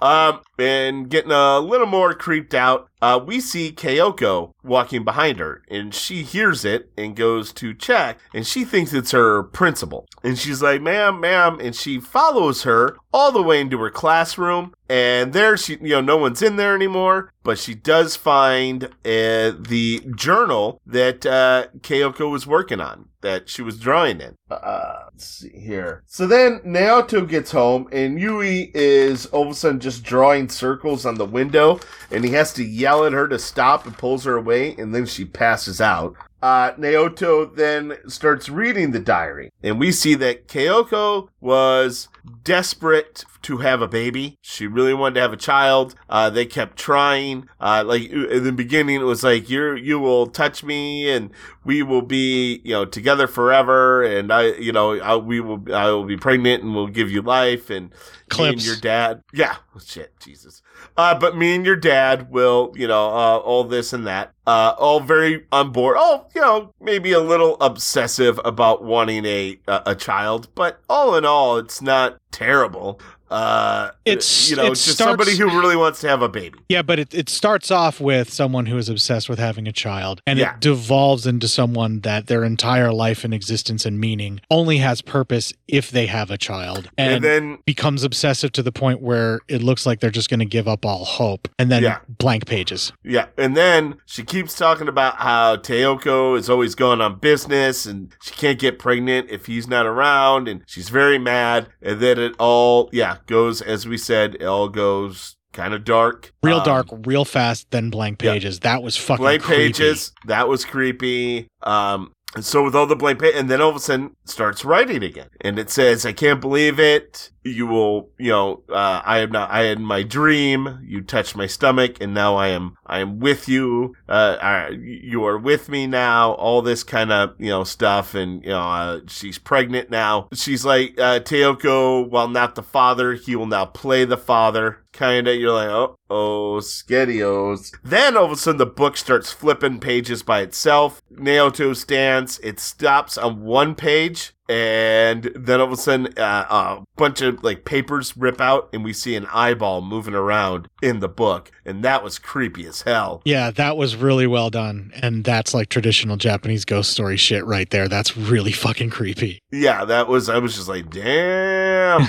And getting a little more creeped out, we see Kayako walking behind her, and she hears it and goes to check, and she thinks it's her principal. And she's like, ma'am, and she follows her all the way into her classroom, and there no one's in there anymore, but she does find the journal that Kayako was working on, that she was drawing in. Let's see here. So then Naoto gets home, and Yui is all of a sudden just drawing circles on the window, and he has to yell at her to stop and pulls her away, and then she passes out. Naoto then starts reading the diary, and we see that Kayako was desperate to have a baby. She really wanted to have a child. They kept trying. Like in the beginning, it was like, you will touch me, and we will be, together forever. And I will be pregnant, and we'll give you life. And clips. Me and your dad. Yeah. Oh, shit. Jesus. But me and your dad will, all this and that. All very on board. Maybe a little obsessive about wanting a child, but all in all, it's not terrible. It's, you know, it's just somebody who really wants to have a baby. Yeah, but it starts off with someone who is obsessed with having a child, and it devolves into someone that their entire life and existence and meaning only has purpose if they have a child, and then becomes obsessive to the point where it looks like they're just going to give up all hope, and then blank pages. Yeah, and then she keeps talking about how Teoko is always going on business, and she can't get pregnant if he's not around, and she's very mad, and then it all, goes, as we said, it all goes kind of dark. Real dark, real fast, then blank pages. Yeah. That was fucking creepy. Blank pages, that was creepy. And so with all the blank pages, and then all of a sudden starts writing again. And it says, I can't believe it. You will, you know, I had my dream. You touched my stomach, and now I am with you. You are with me now. All this kind of, you know, stuff, and you know, she's pregnant now. She's like, Teoko, while not the father, he will now play the father. Kinda, you're like, oh, skedios. Then all of a sudden, the book starts flipping pages by itself. Naoto stands. It stops on one page. And then all of a sudden, a bunch of like papers rip out, and we see an eyeball moving around in the book, and that was creepy as hell. Yeah, that was really well done, and that's like traditional Japanese ghost story shit right there. That's really fucking creepy. Yeah, that was. I was just like, damn.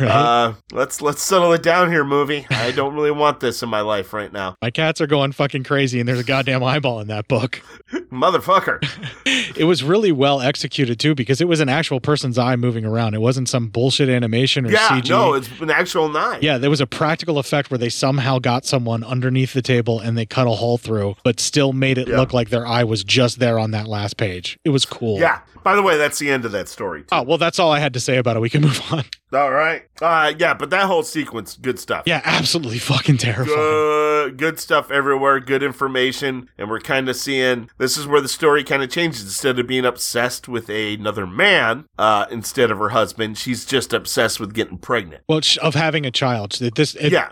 Right? Let's settle it down here, movie. I don't really want this in my life right now. My cats are going fucking crazy, and there's a goddamn eyeball in that book, motherfucker. It was really well executed too, because it was an actual person's eye moving around. It wasn't some bullshit animation or CG. No, it's an actual eye. Yeah, there was a practical effect where they somehow got someone underneath the table and they cut a hole through, but still made it look like their eye was just there on that last page. It was cool. Yeah. By the way, that's the end of that story too. Oh, well, that's all I had to say about it. We can move on. All right. Yeah, but that whole sequence, good stuff. Yeah, absolutely fucking terrifying. Good stuff everywhere, good information, and we're kind of seeing, this is where the story kind of changes. Instead of being obsessed with another man, instead of her husband, she's just obsessed with getting pregnant. Well, of having a child.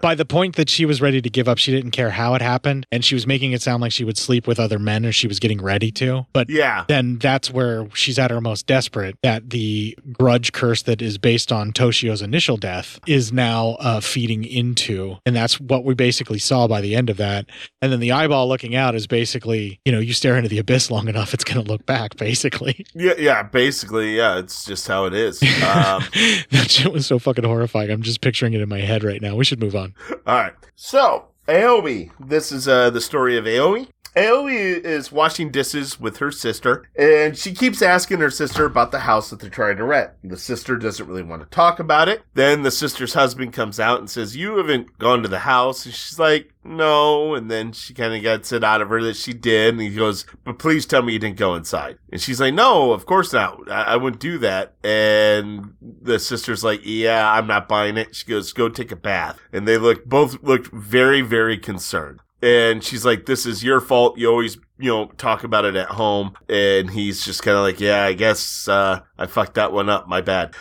By the point that she was ready to give up, she didn't care how it happened, and she was making it sound like she would sleep with other men, or she was getting ready to. But then that's where she's at her most desperate, that the grudge curse that is based on Toshio's initial death is now feeding into, and that's what we basically saw by the end of that. And then the eyeball looking out is basically, you know, you stare into the abyss long enough, it's going to look back, basically. Yeah, it's just how it is. That shit was so fucking horrifying. I'm just picturing it in my head right now. We should move on. All right. So, Aoi. This is the story of Aoi. Aoi is washing dishes with her sister, and she keeps asking her sister about the house that they're trying to rent. The sister doesn't really want to talk about it. Then the sister's husband comes out and says, you haven't gone to the house. And she's like, no. And then she kind of gets it out of her that she did. And he goes, but please tell me you didn't go inside. And she's like, no, of course not. I wouldn't do that. And the sister's like, yeah, I'm not buying it. She goes, go take a bath. And they both looked very, very concerned. And she's like, this is your fault. You always, you know, talk about it at home. And he's just kind of like, yeah, I guess I fucked that one up. My bad.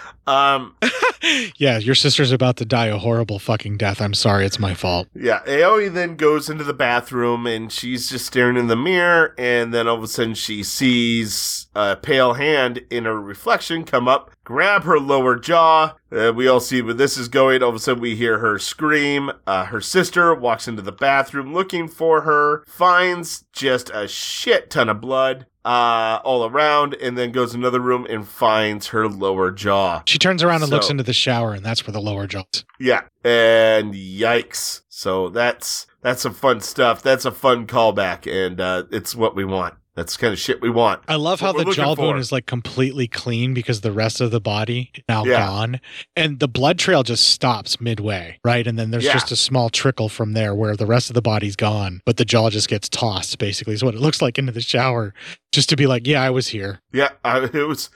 Yeah, your sister's about to die a horrible fucking death. I'm sorry. It's my fault. Yeah. Aoi then goes into the bathroom, and she's just staring in the mirror. And then all of a sudden she sees a pale hand in her reflection come up, grab her lower jaw. We all see where this is going. All of a sudden we hear her scream. Her sister walks into the bathroom looking for her, finds just a shit ton of blood all around, and then goes another room and finds her lower jaw. She turns around and looks into the shower, and that's where the lower jaw is. Yeah, and yikes. So that's some fun stuff. That's a fun callback, and it's what we want. That's the kind of shit we want. I love how the jawbone is like completely clean because the rest of the body is now gone. And the blood trail just stops midway, right? And then there's just a small trickle from there where the rest of the body's gone, but the jaw just gets tossed, basically, is what it looks like into the shower. Just to be like, yeah, I was here. Yeah, it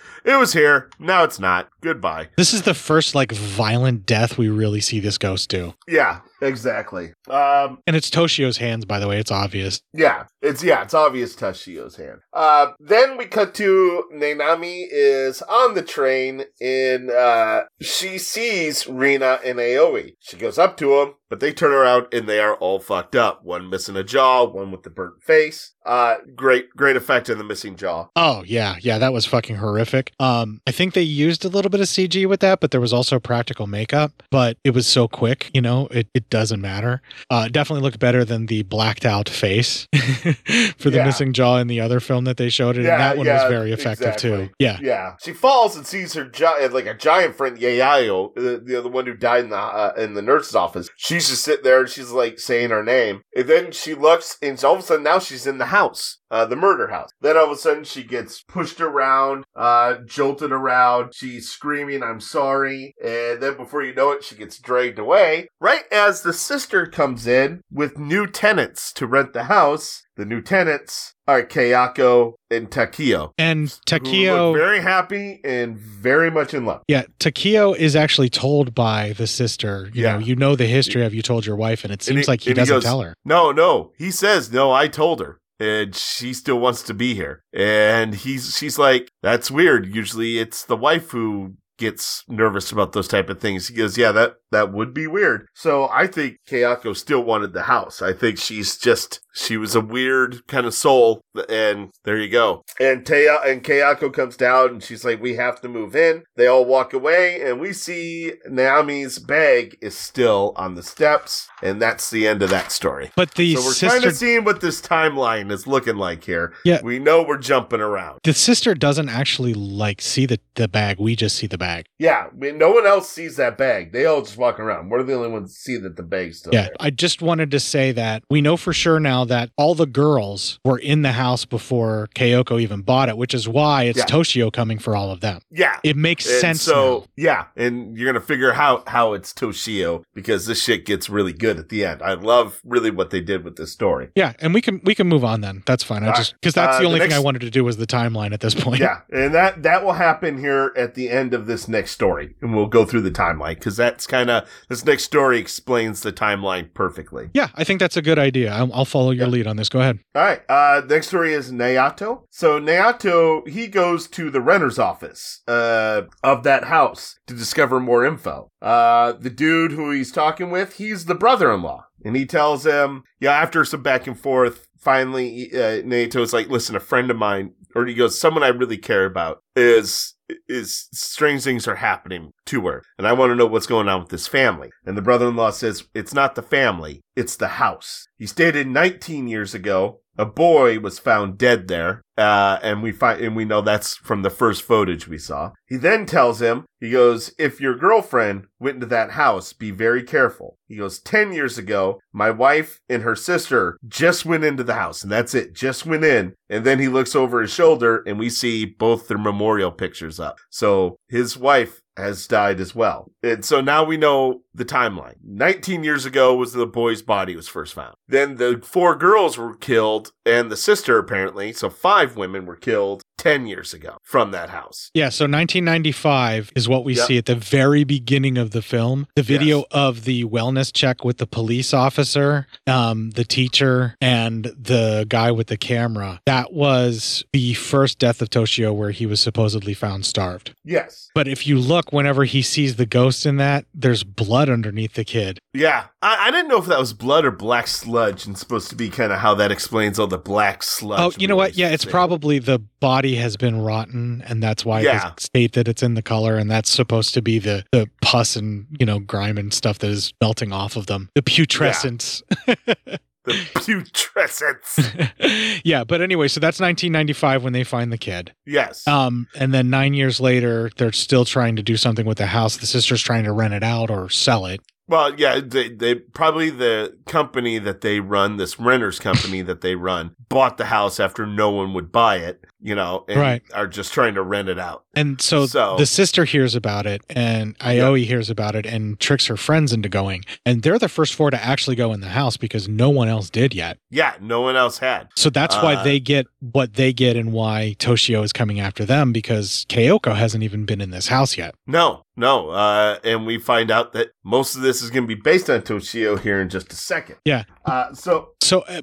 was here. Now it's not. Goodbye. This is the first like violent death we really see this ghost do. Yeah, exactly. And it's Toshio's hands, by the way. It's obvious. Yeah, it's obvious Toshio's hand. Then we cut to Nenami is on the train, and she sees Rina and Aoi. She goes up to him. But they turn around and they are all fucked up. One missing a jaw, one with the burnt face. Great effect in the missing jaw. Oh, yeah. Yeah, that was fucking horrific. I think they used a little bit of CG with that, but there was also practical makeup. But it was so quick, you know, it doesn't matter. Definitely looked better than the blacked out face for the missing jaw in the other film that they showed it. Yeah, and that one was very effective too. Yeah. Yeah. She falls and sees her like a giant friend, Yayayo, the one who died in the nurse's office. She's just sitting there and she's like saying her name. And then she looks and all of a sudden now she's in the house. The murder house. Then all of a sudden she gets pushed around, jolted around. She's screaming, "I'm sorry." And then before you know it, she gets dragged away. Right as the sister comes in with new tenants to rent the house, the new tenants are Kayako and Takio. And Takio... very happy and very much in love. Yeah, Takio is actually told by the sister, you know the history of you told your wife, and it seems he doesn't tell her. No. He says, "No, I told her. And she still wants to be here." And she's like, "That's weird. Usually it's the wife who gets nervous about those type of things." He goes, "Yeah, that would be weird." So I think Kayako still wanted the house. I think she was a weird kind of soul. And there you go. And Kayako comes down and she's like, "We have to move in." They all walk away and we see Naomi's bag is still on the steps. And that's the end of that story. But we're kind of seeing what this timeline is looking like here. Yeah. We know we're jumping around. The sister doesn't actually see the bag. We just see the bag. Yeah. I mean, no one else sees that bag. They all just walking around. We're the only ones to see that the bag's still there. I just wanted to say that we know for sure now that all the girls were in the house before Kayako even bought it, which is why it's Toshio coming for all of them. Yeah. It makes sense. So, now. Yeah. And you're going to figure out how it's Toshio because this shit gets really good at the end. I love really what they did with this story. Yeah. And we can move on then. That's fine. Because that's the only thing I wanted to do was the timeline at this point. Yeah. And that will happen here at the end of this next story. And we'll go through the timeline because that's kind of this next story explains the timeline perfectly. Yeah, I think that's a good idea. I'll follow your lead on this. Go ahead. All right. Next story is Naoto. So Naoto, he goes to the renter's office of that house to discover more info. The dude who he's talking with, he's the brother-in-law. And he tells him, after some back and forth, finally Naoto's like, "Listen, a friend of mine," or he goes, "Someone I really care about is strange things are happening to her. And I want to know what's going on with this family." And the brother-in-law says, "It's not the family, it's the house." He stated 19 years ago, a boy was found dead there. And we know that's from the first footage we saw. He then tells him, he goes, "If your girlfriend went into that house, be very careful." He goes, 10 years ago, my wife and her sister just went into the house." And that's it. Just went in. And then he looks over his shoulder and we see both their memorial pictures up. So his wife has died as well. And so now we know the timeline. 19 years ago was the boy's body was first found. Then the 4 girls were killed and the sister apparently. So 5 women were killed 10 years ago from that house. Yeah, so 1995 is what we see at the very beginning of the film. The video of the wellness check with the police officer, the teacher, and the guy with the camera. That was the first death of Toshio where he was supposedly found starved. Yes. But if you look, whenever he sees the ghost in that, there's blood underneath the kid. Yeah. I didn't know if that was blood or black sludge, and supposed to be kind of how that explains all the black sludge. Oh, you know what? Yeah, it's probably the body has been rotten, and that's why they state that it's in the color, and that's supposed to be the pus and, grime and stuff that is melting off of them. The putrescence. Yeah. The putrescence. Yeah, but anyway, so that's 1995 when they find the kid. Yes. And then 9 years later, they're still trying to do something with the house. The sister's trying to rent it out or sell it. Well, yeah, they probably the company that they run, this renter's company that they run, bought the house after no one would buy it, and are just trying to rent it out. And so the sister hears about it, and Ioi hears about it, and tricks her friends into going. And they're the first 4 to actually go in the house because no one else did yet. Yeah, no one else had. So that's why they get what they get and why Toshio is coming after them, because Kayako hasn't even been in this house yet. No. And we find out that most of this is going to be based on Toshio here in just a second. Yeah. So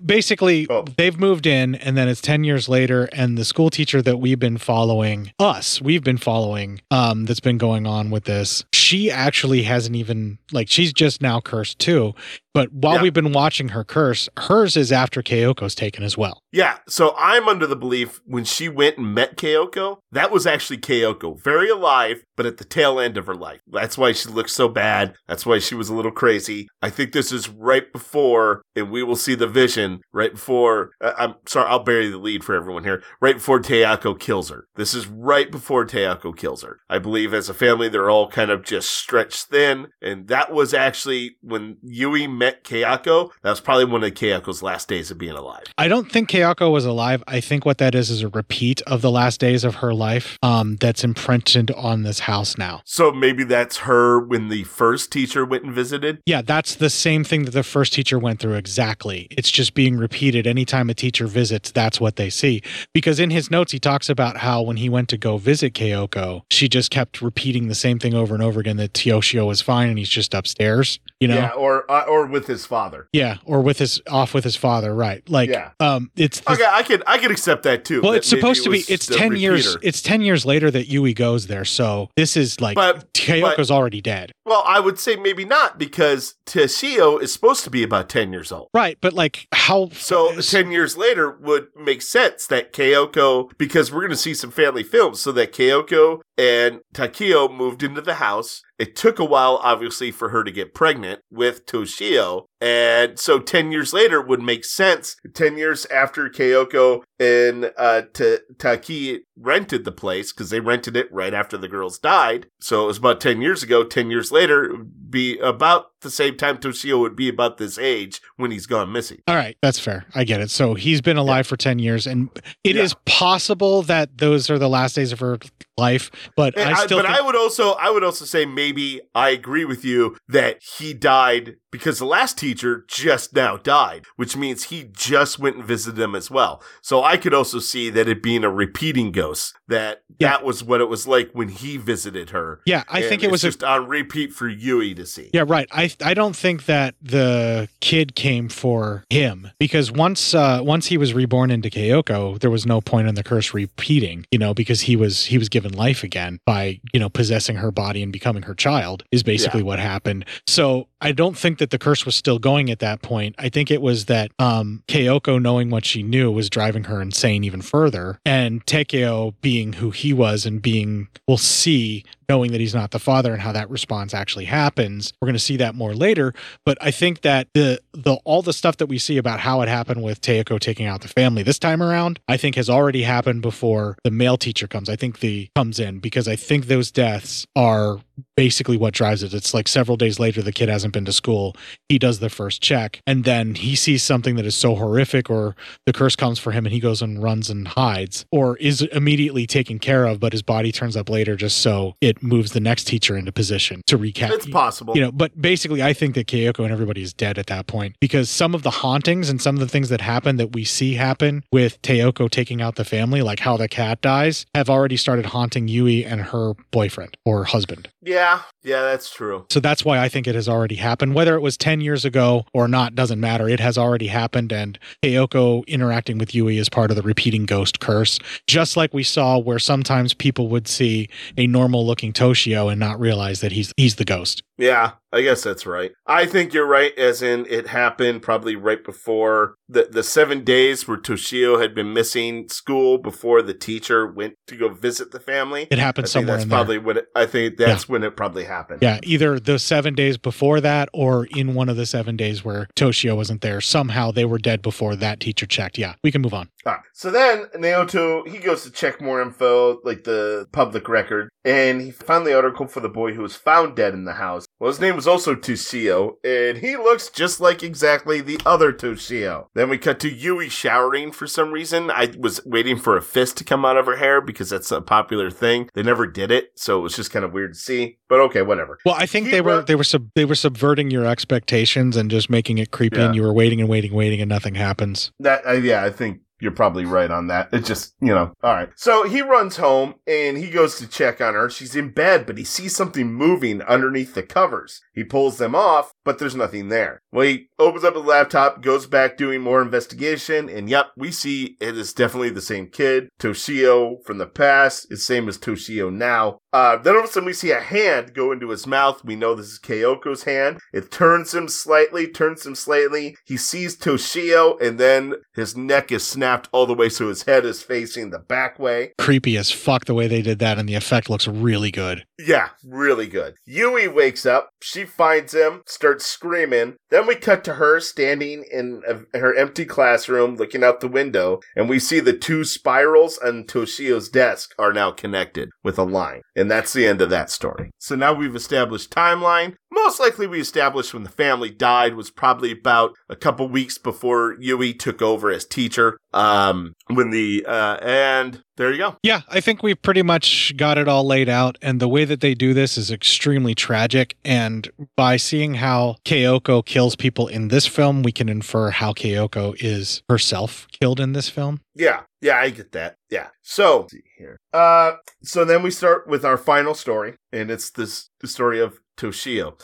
basically, they've moved in, and then it's 10 years later, and the school teacher that we've been following, that's been going on with this, she actually hasn't even, like, she's just now cursed too. But while we've been watching her curse, hers is after Kayoko's taken as well. Yeah, so I'm under the belief when she went and met Kayako, that was actually Kayako, very alive, but at the tail end of her life. That's why she looked so bad. That's why she was a little crazy. I think this is right before, and we will see the vision, right before, I'm sorry, I'll bury the lead for everyone here, right before Kayako kills her. This is right before Kayako kills her. I believe as a family, they're all kind of just stretched thin, and that was actually when Yui met Kayako. That was probably one of Kayako's last days of being alive. I don't think Kayako was alive. I think what that is a repeat of the last days of her life that's imprinted on this house now. So maybe that's her when the first teacher went and visited? Yeah, that's the same thing that the first teacher went through exactly. It's just being repeated. Anytime a teacher visits, that's what they see. Because in his notes, he talks about how when he went to go visit Kayako, she just kept repeating the same thing over and over again, that Toshio is fine and he's just upstairs. You know? Yeah, or with his father. Yeah, or with his father, right? Like, yeah. Okay, I could accept that too. Well, that it's supposed to be. It's 10 years. It's 10 years later that Yui goes there. So this is like, Kayoko's already dead. Well, I would say maybe not, because Toshio is supposed to be about 10 years old, right? But like, how? So 10 years later would make sense that Kayako, because we're going to see some family films, so that Kayako and Takio moved into the house. It took a while, obviously, for her to get pregnant with Toshio. And so 10 years later would make sense. 10 years after Kayako and Taki rented the place, because they rented it right after the girls died. So it was about 10 years ago. 10 years later would be about the same time Toshio would be about this age when he's gone missing. All right. That's fair. I get it. So he's been alive for 10 years. And it is possible that those are the last days of her life. But I would also say maybe I agree with you that he died because the last teacher just now died, which means he just went and visited them as well. So I could also see that it being a repeating ghost, that was what it was like when he visited her. Yeah, I think it was just on repeat for Yui to see. Yeah, right. I don't think that the kid came for him, because once he was reborn into Kayako, there was no point in the curse repeating, you know, because he was given life again by, you know, possessing her body and becoming her child is basically what happened. So I don't think that the curse was still going at that point. I think it was that Kayako, knowing what she knew, was driving her insane even further. And Takeo being who he was and being, we'll see, knowing that he's not the father and how that response actually happens. We're going to see that more later. But I think that the all the stuff that we see about how it happened with Takeo taking out the family this time around, I think has already happened before the male teacher comes. I think comes in, because I think those deaths are basically what drives it. It's like several days later, the kid hasn't been to school. He does the first check, and then he sees something that is so horrific, or the curse comes for him and he goes and runs and hides, or is immediately taken care of, but his body turns up later just so it moves the next teacher into position to recap. It's possible. You know, but basically I think that Kayako and everybody is dead at that point, because some of the hauntings and some of the things that happen that we see happen with Kayako taking out the family, like how the cat dies, have already started haunting Yui and her boyfriend or husband. Yeah, that's true. So that's why I think it has already happened. Whether it was 10 years ago or not doesn't matter. It has already happened, and Kayako interacting with Yui is part of the repeating ghost curse, just like we saw where sometimes people would see a normal-looking Toshio and not realize that he's the ghost. Yeah, I guess that's right. I think you're right, as in it happened probably right before the 7 days where Toshio had been missing school before the teacher went to go visit the family. It happened somewhere in there. When it probably happened. Yeah, either the 7 days before that or in one of the 7 days where Toshio wasn't there. Somehow they were dead before that teacher checked. Yeah, we can move on. All right. So then Naoto, he goes to check more info, like the public record, and he found the article for the boy who was found dead in the house. Well, his name was also Toshio, and he looks just like exactly the other Toshio. Then we cut to Yui showering for some reason. I was waiting for a fist to come out of her hair because that's a popular thing. They never did it, so it was just kind of weird to see. But okay, whatever. Well, I think they were subverting your expectations and just making it creepy, and you were waiting, and nothing happens. I think you're probably right on that. It's just, you know, all right. So he runs home and he goes to check on her. She's in bed, but he sees something moving underneath the covers. He pulls them off but there's nothing there. Well, he opens up his laptop, goes back doing more investigation, and yep, we see it is definitely the same kid. Toshio from the past is same as Toshio now. Then all of a sudden we see a hand go into his mouth. We know this is Kayoko's hand. It turns him slightly. He sees Toshio, and then his neck is snapped all the way so his head is facing the back way. Creepy as fuck the way they did that, and the effect looks really good. Yeah, really good. Yui wakes up. She finds him, starts screaming. Then we cut to her standing in her empty classroom looking out the window, and we see the two spirals on Toshio's desk are now connected with a line. And that's the end of that story. So now we've established timeline. Most likely we established when the family died was probably about a couple weeks before Yui took over as teacher. And there you go. Yeah, I think we've pretty much got it all laid out. And the way that they do this is extremely tragic. And by seeing how Kayako kills people in this film, we can infer how Kayako is herself killed in this film. Yeah, I get that. Yeah. So, let's see here. So then we start with our final story, and it's the story of Toshio.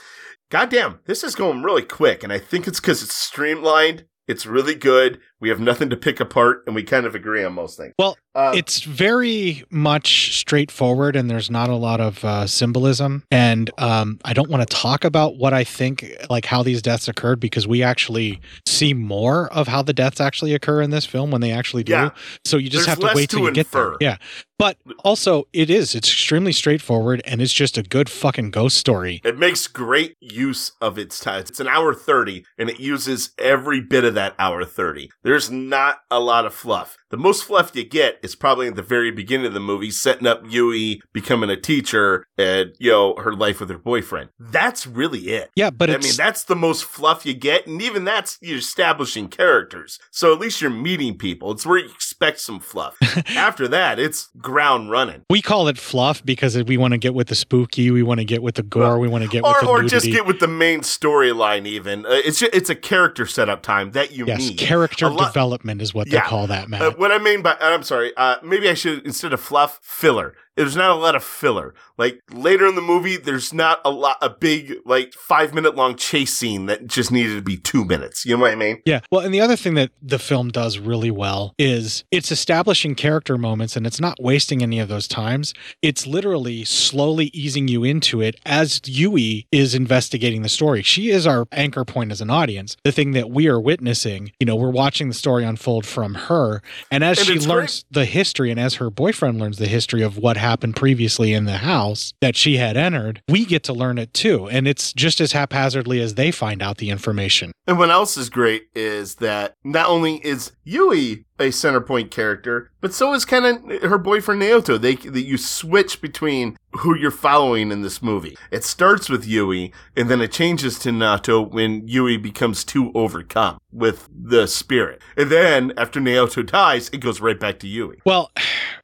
Goddamn, this is going really quick, and I think it's because it's streamlined. It's really good. We have nothing to pick apart, and we kind of agree on most things. Well, it's very much straightforward, and there's not a lot of symbolism. And I don't want to talk about what I think, like how these deaths occurred, because we actually see more of how the deaths actually occur in this film when they actually do. Yeah. So you just have to wait till you get there. Yeah. But also, it's extremely straightforward, and it's just a good fucking ghost story. It makes great use of its time. It's an hour 30, and it uses every bit of that hour 30. There's not a lot of fluff. The most fluff you get is probably at the very beginning of the movie, setting up Yui becoming a teacher and, her life with her boyfriend. That's really it. Yeah, but that's the most fluff you get, and even that's you're establishing characters. So at least you're meeting people. It's where you expect some fluff. After that, it's ground running. We call it fluff because we want to get with the spooky, we want to get with the gore, we want to get with the nudity. Or just get with the main storyline even. It's a character setup time that you need. Yes, character development is what they call that, Matt. What I mean by, I'm sorry, maybe I should, instead of fluff, filler. There's not a lot of filler. Like, later in the movie, there's not a big, 5-minute-long chase scene that just needed to be 2 minutes. You know what I mean? Yeah. Well, and the other thing that the film does really well is it's establishing character moments, and it's not wasting any of those times. It's literally slowly easing you into it as Yui is investigating the story. She is our anchor point as an audience. The thing that we are witnessing, we're watching the story unfold from her, and as she learns the history, and as her boyfriend learns the history of what happened previously in the house that she had entered, we get to learn it too. And it's just as haphazardly as they find out the information. And what else is great is that not only is Yui a center point character, but so is kind of her boyfriend Naoto. You switch between who you're following in this movie. It starts with Yui, and then it changes to Naoto when Yui becomes too overcome with the spirit. And then after Naoto dies, it goes right back to Yui. Well,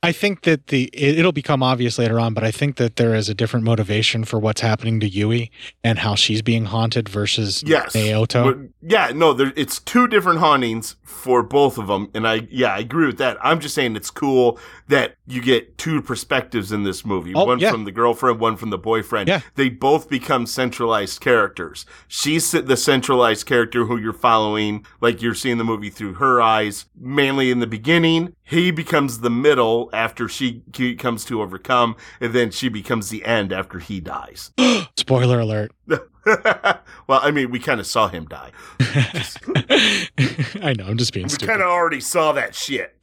I think that it'll become obvious later on, but I think that there is a different motivation for what's happening to Yui and how she's being haunted versus Naoto. It's two different hauntings for both of them, and I agree with that. I'm just saying it's cool that you get two perspectives in this movie. One from the girlfriend, one from the boyfriend. Yeah. They both become centralized characters. She's the centralized character who you're following, like you're seeing the movie through her eyes, mainly in the beginning. He becomes the middle after she comes to overcome, and then she becomes the end after he dies. Spoiler alert. Well, we kind of saw him die. I know, I'm just being stupid. We kind of already saw that shit.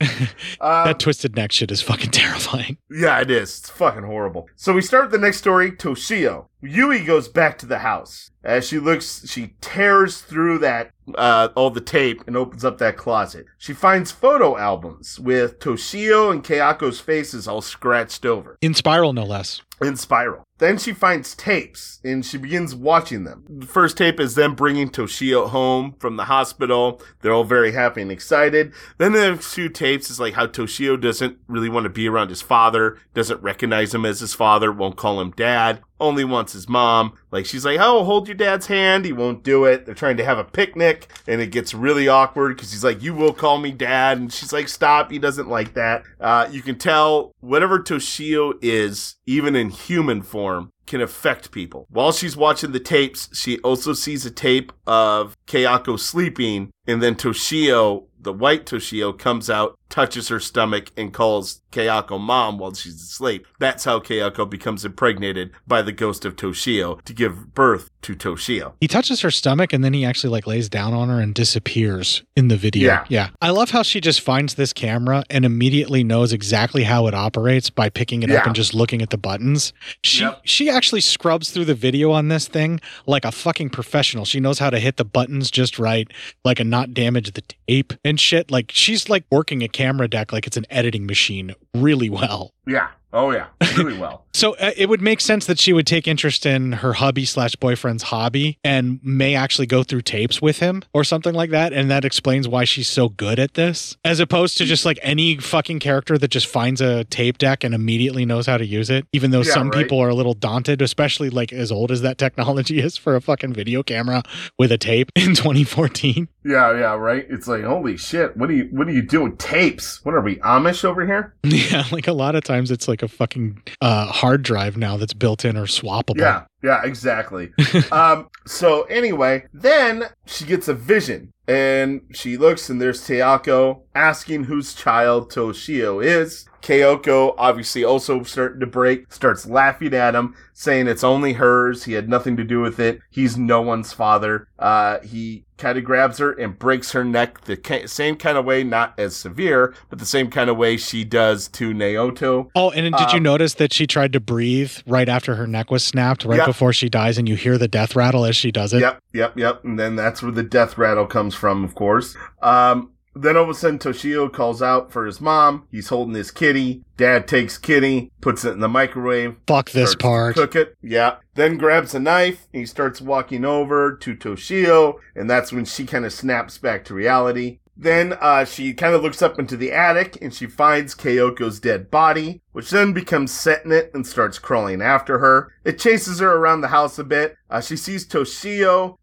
That twisted neck shit is fucking terrifying. Yeah, it is. It's fucking horrible. So we start the next story, Toshio. Yui goes back to the house. As she tears through that all the tape and opens up that closet. She finds photo albums with Toshio and Kayako's faces all scratched over. In spiral, no less. In spiral. Then she finds tapes, and she begins watching them. The first tape is them bringing Toshio home from the hospital. They're all very happy and excited. Then the next two tapes is like how Toshio doesn't really want to be around his father, doesn't recognize him as his father, won't call him dad, only wants his mom. Like, she's like, oh, hold your dad's hand. He won't do it. They're trying to have a picnic, and it gets really awkward because he's like, you will call me dad. And she's like, stop. He doesn't like that. You can tell whatever Toshio is, even in human form, can affect people. While she's watching the tapes, she also sees a tape of Kayako sleeping, and then Toshio, the white Toshio, comes out, touches her stomach, and calls Kayako mom while she's asleep. That's how Kayako becomes impregnated by the ghost of Toshio to give birth to Toshio. He touches her stomach, and then he actually lays down on her and disappears in the video. Yeah. I love how she just finds this camera and immediately knows exactly how it operates by picking it up and just looking at the buttons. She actually scrubs through the video on this thing like a fucking professional. She knows how to hit the buttons just right, like a not damage the tape and shit. Like, she's like working a camera deck like it's an editing machine really well. Yeah. Oh, yeah. Really well. So it would make sense that she would take interest in her hubby/boyfriend's hobby and may actually go through tapes with him or something like that. And that explains why she's so good at this, as opposed to just like any fucking character that just finds a tape deck and immediately knows how to use it, even though people are a little daunted, especially like as old as that technology is for a fucking video camera with a tape in 2014. Yeah, right? It's like, holy shit, what do you do with tapes? What are we, Amish over here? Yeah, like a lot of times it's like a fucking hard drive now that's built in or swappable. Yeah, exactly. So anyway, then she gets a vision. And she looks, and there's Kayako asking whose child Toshio is. Kayako, obviously also starting to break, starts laughing at him, saying it's only hers. He had nothing to do with it. He's no one's father. He kind of grabs her and breaks her neck the same kind of way, not as severe, but the same kind of way she does to Naoto. Oh, and did you notice that she tried to breathe right after her neck was snapped, right before she dies, and you hear the death rattle as she does it? Yep. And then that's where the death rattle comes from, of course. Then all of a sudden, Toshio calls out for his mom. He's holding his kitty. Dad takes kitty, puts it in the microwave. Fuck this part. Cook it. Yeah. Then grabs a knife, and he starts walking over to Toshio, and that's when she kind of snaps back to reality. Then she kind of looks up into the attic, and she finds Kayoko's dead body, which then becomes sentient and starts crawling after her. It chases her around the house a bit. She sees Toshio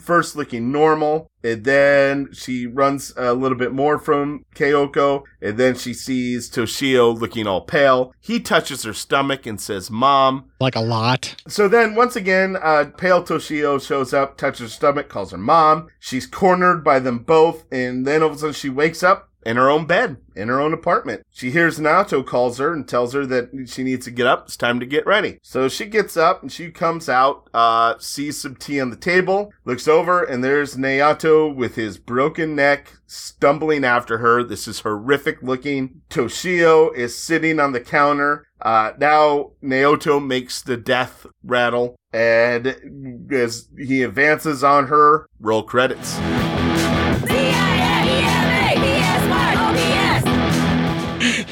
first looking normal, and then she runs a little bit more from Kayako, and then she sees Toshio looking all pale. He touches her stomach and says, Mom. Like a lot. So then, once again, pale Toshio shows up, touches her stomach, calls her Mom. She's cornered by them both, and then all of a sudden she wakes up in her own bed, in her own apartment. She hears Naoto calls her and tells her that she needs to get up. It's time to get ready. So she gets up and she comes out, sees some tea on the table, looks over, and there's Naoto with his broken neck stumbling after her. This is horrific looking. Toshio is sitting on the counter. Now Naoto makes the death rattle, and as he advances on her, roll credits.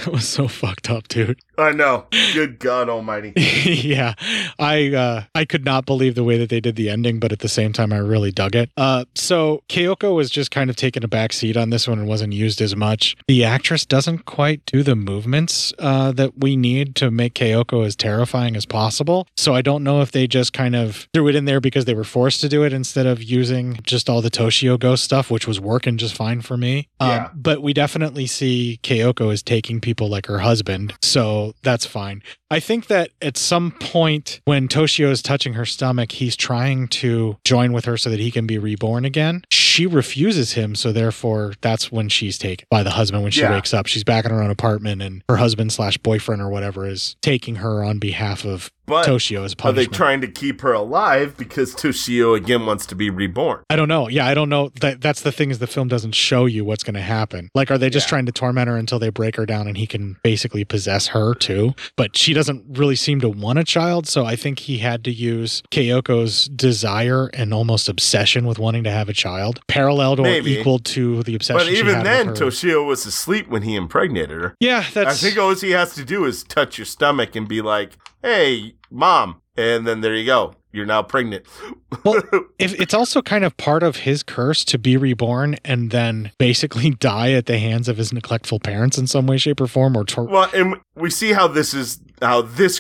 That was so fucked up, dude. I know. Good God almighty. Yeah. I could not believe the way that they did the ending, but at the same time, I really dug it. So Kayako was just kind of taking a back seat on this one and wasn't used as much. The actress doesn't quite do the movements that we need to make Kayako as terrifying as possible. So I don't know if they just kind of threw it in there because they were forced to do it instead of using just all the Toshio ghost stuff, which was working just fine for me. But we definitely see Kayako as taking people like her husband, so that's fine. I think that at some point when Toshio is touching her stomach, he's trying to join with her so that he can be reborn again. She refuses him, so therefore that's when she's taken by the husband when she wakes up. She's back in her own apartment, and her husband/boyfriend or whatever is taking her on behalf of Toshio as punishment. Are they trying to keep her alive because Toshio again wants to be reborn? I don't know. Yeah, I don't know. That's the thing, is the film doesn't show you what's going to happen. Like, are they just trying to torment her until they break her down and he can basically possess her too? But she doesn't really seem to want a child, so I think he had to use Kayoko's desire and almost obsession with wanting to have a child, paralleled or equal to the obsession. But even then, Toshio was asleep when he impregnated her. Yeah, I think all he has to do is touch your stomach and be like, hey, Mom. And then there you go. You're now pregnant. Well, it's also kind of part of his curse to be reborn and then basically die at the hands of his neglectful parents in some way, shape, or form. And we see how this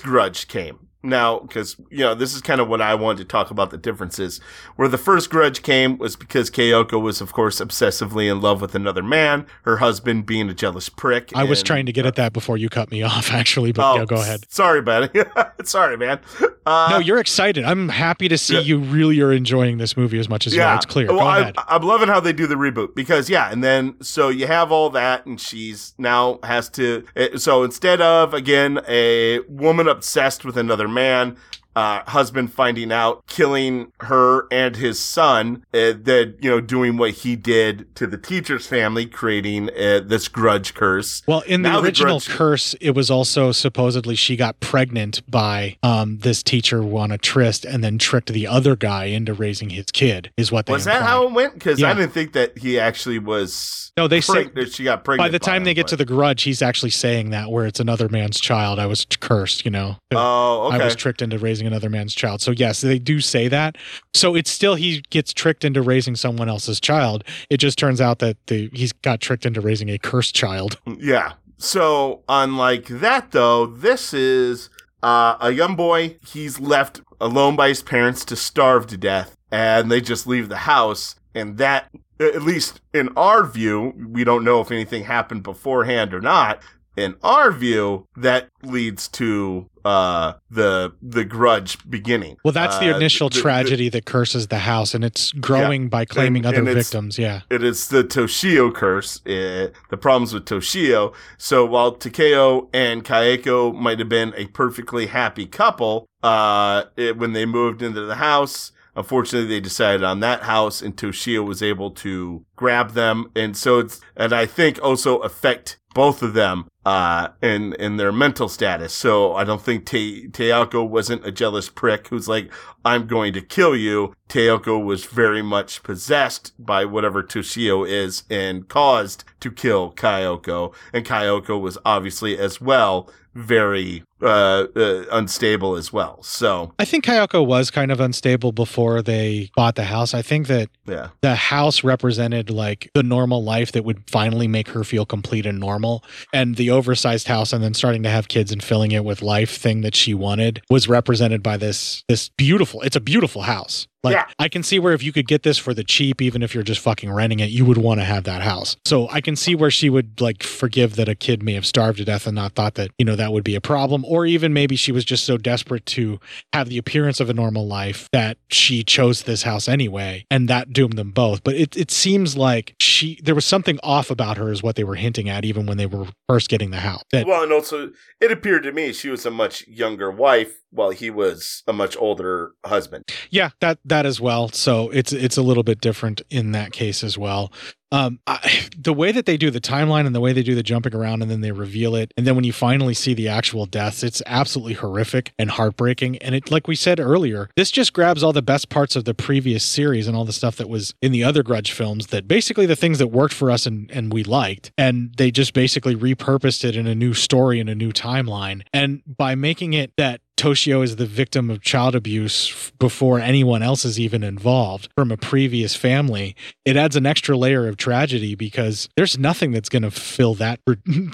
grudge came. Now, because, this is kind of what I wanted to talk about, the differences. Where the first grudge came was because Kayako was, of course, obsessively in love with another man, her husband being a jealous prick. I was trying to get at that before you cut me off, actually, but go ahead. Sorry, buddy. Sorry, man. No, you're excited. I'm happy to see you really are enjoying this movie as much as you are. It's clear. Well, go ahead. I'm loving how they do the reboot because, and then so you have all that and she's now has to – so instead of, again, a woman obsessed with another man – husband finding out, killing her and his son, that, doing what he did to the teacher's family, creating this grudge curse. Well, in the original curse, it was also supposedly she got pregnant by this teacher, Juana Trist, and then tricked the other guy into raising his kid, is what they implied. Was that how it went? Because I didn't think that he actually was... No, they said she got pregnant. By the time they get to the grudge, he's actually saying that, where it's another man's child. I was cursed, Oh, okay. I was tricked into raising another man's child. So yes, they do say that. So it's still, he gets tricked into raising someone else's child. It just turns out that he's got tricked into raising a cursed child. Yeah. So unlike that, though, this is a young boy. He's left alone by his parents to starve to death, and they just leave the house, and that... At least in our view, we don't know if anything happened beforehand or not. In our view, that leads to the grudge beginning. Well, that's the initial tragedy that curses the house, and it's growing by claiming other victims. Yeah, it is the Toshio curse. The problems with Toshio. So while Takeo and Kayako might have been a perfectly happy couple, when they moved into the house. Unfortunately, they decided on that house, and Toshio was able to grab them, and so and I think also affect both of them in their mental status. So I don't think Teoko wasn't a jealous prick who's like, I'm going to kill you. Teoko was very much possessed by whatever Toshio is and caused to kill Kayako, and Kayako was obviously as well very unstable as well. So I think Kayako was kind of unstable before they bought the house. I think that the house represented like the normal life that would finally make her feel complete and normal, and the oversized house and then starting to have kids and filling it with life thing that she wanted was represented by this beautiful, it's a beautiful house. Like, I can see where if you could get this for the cheap, even if you're just fucking renting it, you would want to have that house. So I can see where she would like forgive that a kid may have starved to death and not thought that, that would be a problem. Or even maybe she was just so desperate to have the appearance of a normal life that she chose this house anyway, and that doomed them both. But it seems like there was something off about her is what they were hinting at, even when they were first getting the house. Well, and also it appeared to me she was a much younger wife while he was a much older husband. Yeah, that as well. So it's a little bit different in that case as well. The way that they do the timeline and the way they do the jumping around and then they reveal it. And then when you finally see the actual deaths, it's absolutely horrific and heartbreaking. And it, like we said earlier, this just grabs all the best parts of the previous series and all the stuff that was in the other Grudge films, that basically the things that worked for us and we liked. And they just basically repurposed it in a new story and a new timeline. And by making it that Toshio is the victim of child abuse before anyone else is even involved from a previous family, it adds an extra layer of tragedy because there's nothing that's going to fill that,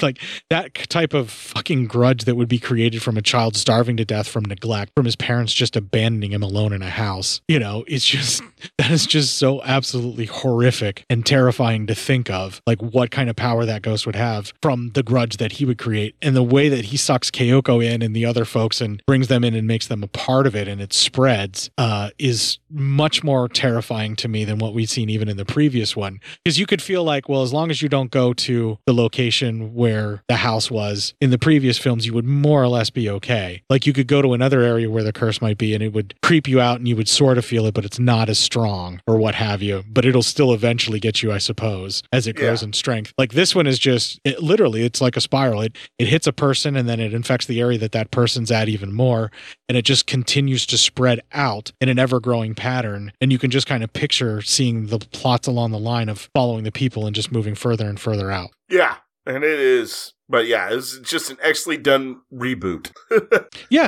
like that type of fucking grudge that would be created from a child starving to death from neglect, from his parents just abandoning him alone in a house. It's just, that is just so absolutely horrific and terrifying to think of, like what kind of power that ghost would have from the grudge that he would create and the way that he sucks Kayako in and the other folks and brings them in and makes them a part of it, and it spreads, is much more terrifying to me than what we've seen even in the previous one. Because you could feel like, well, as long as you don't go to the location where the house was in the previous films, you would more or less be okay. Like you could go to another area where the curse might be and it would creep you out and you would sort of feel it, but it's not as strong or what have you, but it'll still eventually get you, I suppose, as it grows in strength. Like this one is just, it's like a spiral. It hits a person and then it infects the area that person's at even more. And it just continues to spread out in an ever-growing pattern, and you can just kind of picture seeing the plots along the line of following the people and just moving further and further out. Yeah, and it is... But yeah, it's just an excellently done reboot.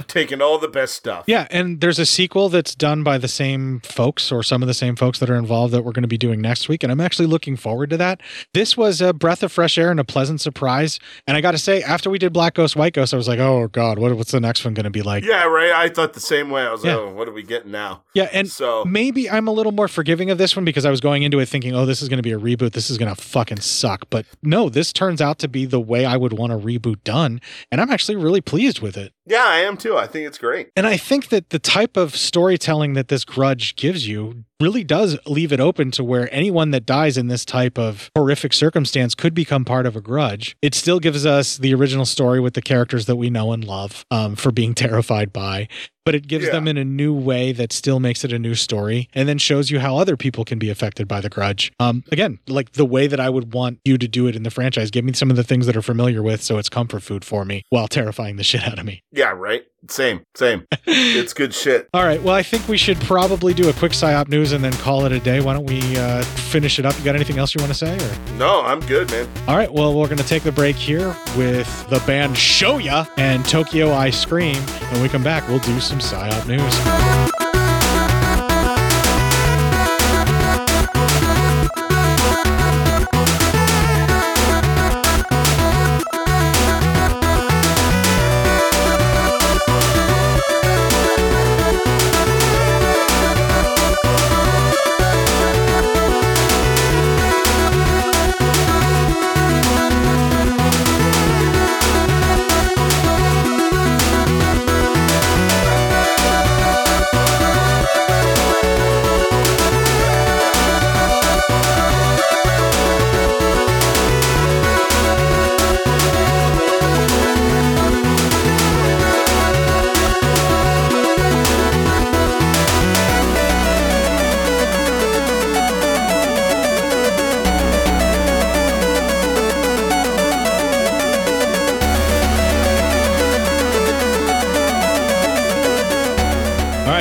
Taking all the best stuff. Yeah, and there's a sequel that's done by the same folks or some of the same folks that are involved that we're going to be doing next week, and I'm actually looking forward to that. This was a breath of fresh air and a pleasant surprise, and I got to say, after we did Black Ghost, White Ghost, I was like, oh God, what's the next one going to be like? Yeah, right? I thought the same way. I was like, oh, what are we getting now? Yeah, and so maybe I'm a little more forgiving of this one because I was going into it thinking, oh, this is going to be a reboot. This is going to fucking suck. But no, this turns out to be the way I would want a reboot done, and I'm actually really pleased with it. Yeah, I am too. I think it's great. And I think that the type of storytelling that this Grudge gives you really does leave it open to where anyone that dies in this type of horrific circumstance could become part of a grudge. It still gives us the original story with the characters that we know and love for being terrified by, but it gives them in a new way that still makes it a new story and then shows you how other people can be affected by the grudge. Again, like the way that I would want you to do it in the franchise. Give me some of the things that are familiar with so it's comfort food for me while terrifying the shit out of me. Yeah, right. Same. It's good shit. All right. Well, I think we should probably do a quick PsyOp news and then call it a day. Why don't we finish it up? You got anything else you want to say? Or? No, I'm good, man. All right. Well, we're going to take the break here with the band Shoya and Tokyo Ice Cream. When we come back, we'll do some PsyOp news.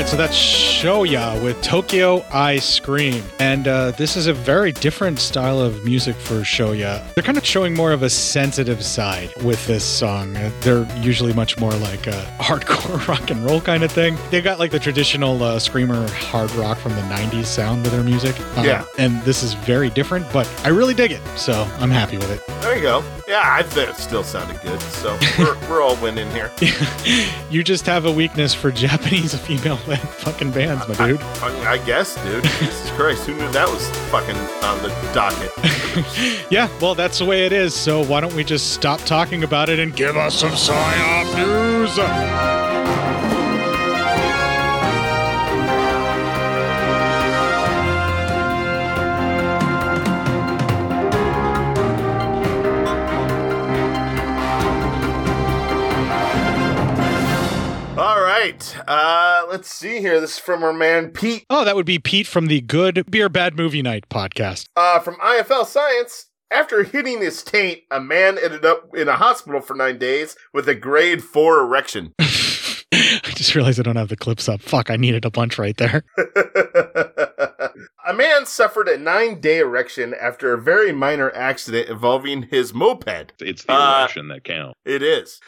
So that's Shoya with Tokyo Ice Cream. And this is a very different style of music for Shoya. They're kind of showing more of a sensitive side with this song. They're usually much more like a hardcore rock and roll kind of thing. They've got like the traditional screamer hard rock from the 90s sound to their music. And this is very different, but I really dig it. So I'm happy with it. There you go. Yeah, I thought it still sounded good. So we're all winning here. You just have a weakness for Japanese female language. Fucking bands, my dude. I guess, dude. Jesus Christ, who knew that was fucking on the docket? Yeah, well, that's the way it is. So why don't we just stop talking about it and give us some PsyOp news? Right. Let's see here. This is from our man Pete. Oh, that would be Pete from the Good Beer Bad Movie Night podcast. From IFL Science. After hitting his taint, a man ended up in a hospital for 9 days with a grade 4 erection. I just realized I don't have the clips up. Fuck, I needed a bunch right there. A man suffered a 9-day erection after a very minor accident involving his moped. It's the erection that counts. It is.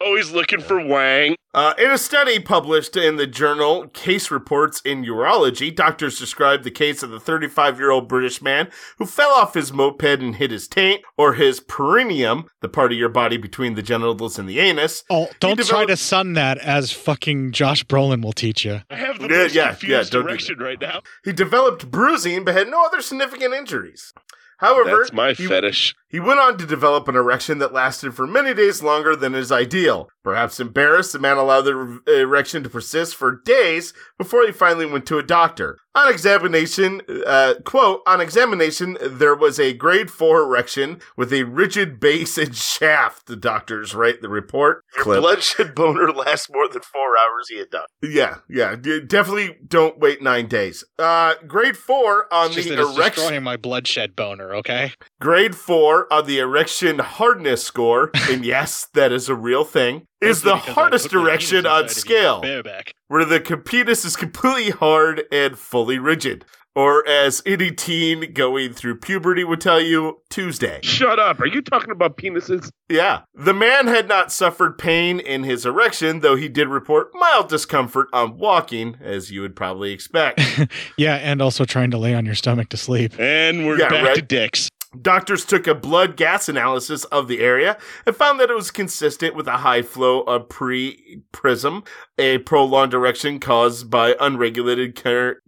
Always looking for Wang. In a study published in the journal Case Reports in Urology, doctors described the case of the 35-year-old British man who fell off his moped and hit his taint, or his perineum, the part of your body between the genitals and the anus. Oh, don't try to sun that as fucking Josh Brolin will teach you. I have the most confused direction right now. He developed bruising but had no other significant injuries. However, that's my fetish. He went on to develop an erection that lasted for many days longer than is ideal. Perhaps embarrassed, the man allowed the erection to persist for days before he finally went to a doctor. On examination, there was a grade 4 erection with a rigid base and shaft, the doctors write the report. Your bloodshed boner lasts more than 4 hours, he had done. Yeah. Definitely don't wait 9 days. Grade 4 on the erection. It's destroying my bloodshed boner, okay? Grade 4 on the erection hardness score, and yes, that is a real thing, is the hardest erection on scale, where the penis is completely hard and fully rigid. Or as any teen going through puberty would tell you, Tuesday. Shut up. Are you talking about penises? Yeah. The man had not suffered pain in his erection, though he did report mild discomfort on walking, as you would probably expect. Yeah, and also trying to lay on your stomach to sleep. And we're back to dicks. Doctors took a blood gas analysis of the area and found that it was consistent with a high flow of prism, a prolonged erection caused by unregulated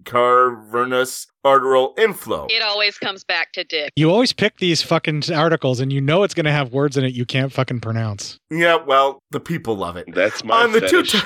cavernous arterial inflow. It always comes back to dick. You always pick these fucking articles and you know it's going to have words in it you can't fucking pronounce. Yeah, well, the people love it. That's my fetish.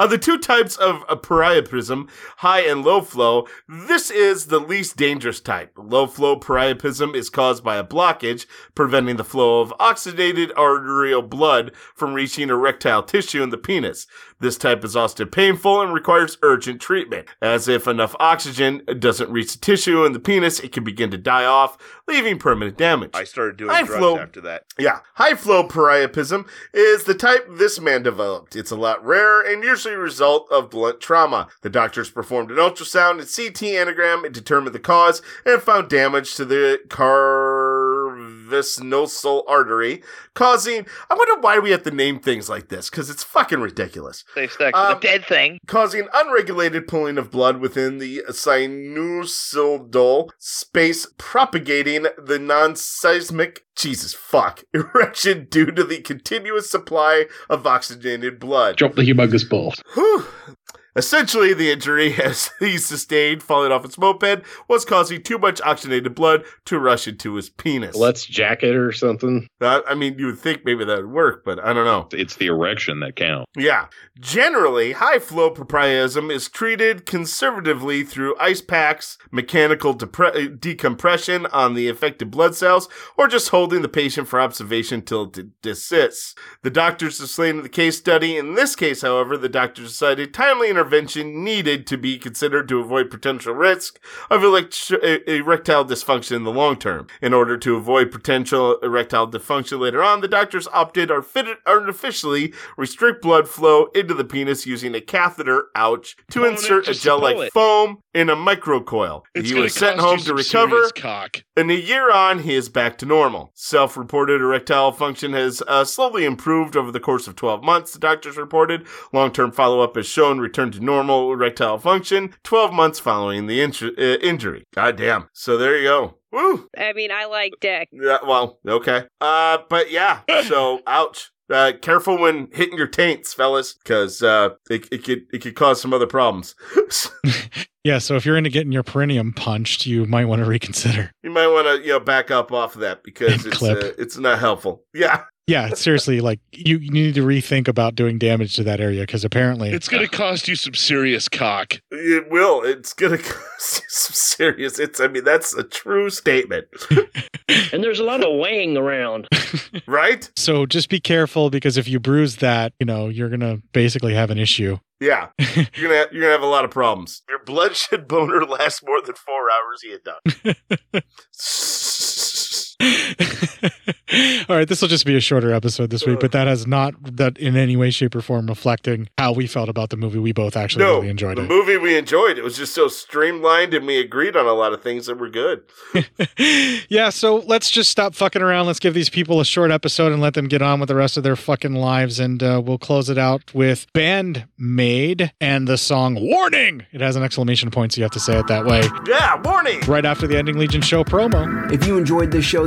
On the two types of a priapism, high and low flow, this is the least dangerous type. Low flow priapism is caused by a blockage, preventing the flow of oxidized arterial blood from reaching erectile tissue in the penis. This type is often painful and requires urgent treatment, as if enough oxygen doesn't reach the tissue in the penis, it can begin to die off, leaving permanent damage. I started doing drugs after that. Yeah. High flow priapism is the type this man developed. It's a lot rarer and usually a result of blunt trauma. The doctors performed an ultrasound and CT angiogram and determined the cause and found damage to the carvesinal artery, causing... I wonder why we have to name things like this, because it's fucking ridiculous. They stuck to the dead thing. Causing unregulated pooling of blood within the sinusoidal space, propagating the non-seismic erection due to the continuous supply of oxygenated blood. Drop the humongous ball. Whew. Essentially, the injury as he sustained falling off his moped was causing too much oxygenated blood to rush into his penis. Let's jack it or something. I mean, you would think maybe that would work, but I don't know. It's the erection that counts. Yeah. Generally, high-flow priapism is treated conservatively through ice packs, mechanical decompression on the affected blood cells, or just holding the patient for observation until it desists. The doctors explained in the case study. In this case, however, the doctors decided timely intervention needed to be considered to avoid potential risk of erectile dysfunction in the long term. In order to avoid potential erectile dysfunction later on, the doctors opted to artificially restrict blood flow into the penis using a catheter, to insert a gel-like foam in a microcoil. He was sent home to recover, and a year on, he is back to normal. Self-reported erectile function has slowly improved over the course of 12 months, the doctors reported. Long-term follow-up has shown return to normal erectile function 12 months following the injury. Goddamn. So there you go. Woo. I mean, I like dick. Yeah, well, okay. But yeah, so ouch. Careful when hitting your taints, fellas, because it could cause some other problems. Yeah, so if you're into getting your perineum punched, you might want to reconsider. You might want to back up off of that because it's not helpful. Yeah. Yeah, seriously, like you need to rethink about doing damage to that area because apparently it's going to cost you some serious cock. It will. It's going to cost you some serious. That's a true statement. And there's a lot of weighing around, right? So just be careful because if you bruise that, you're going to basically have an issue. Yeah, you're gonna have a lot of problems. Your bloodshed boner lasts more than 4 hours. He had done. All right, this will just be a shorter episode this week, but that has not that in any way, shape, or form reflecting how we felt about the movie. We both actually really enjoyed it. The movie we enjoyed. It was just so streamlined, and we agreed on a lot of things that were good. Yeah, so let's just stop fucking around. Let's give these people a short episode and let them get on with the rest of their fucking lives, and we'll close it out with Bandmaid and the song Warning! It has an exclamation point, so you have to say it that way. Yeah, warning! Right after the ending Legion show promo. If you enjoyed this show,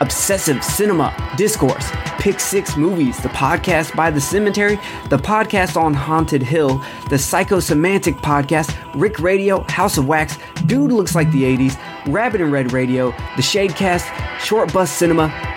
Obsessive Cinema, Discourse, Pick 6 Movies, The Podcast by the Cemetery, The Podcast on Haunted Hill, The Psychosemantic Podcast, Rick Radio, House of Wax, Dude Looks Like the 80s, Rabbit and Red Radio, The Shadecast, Short Bus Cinema,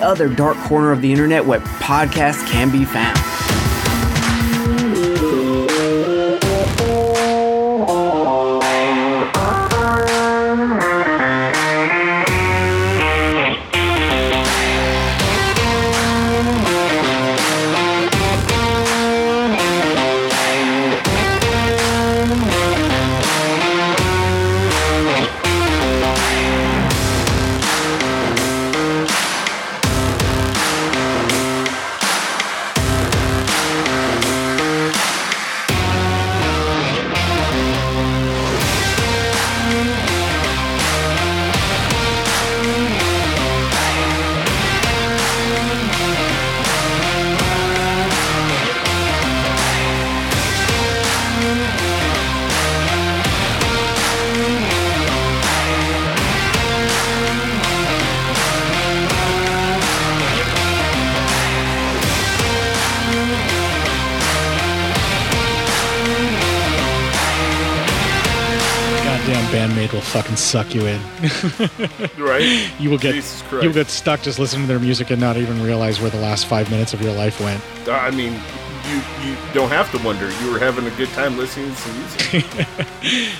other dark corner of the internet where podcasts can be found. bandmate will fucking suck you in. Right? You will get stuck just listening to their music and not even realize where the last 5 minutes of your life went. I mean, you don't have to wonder. You were having a good time listening to some music.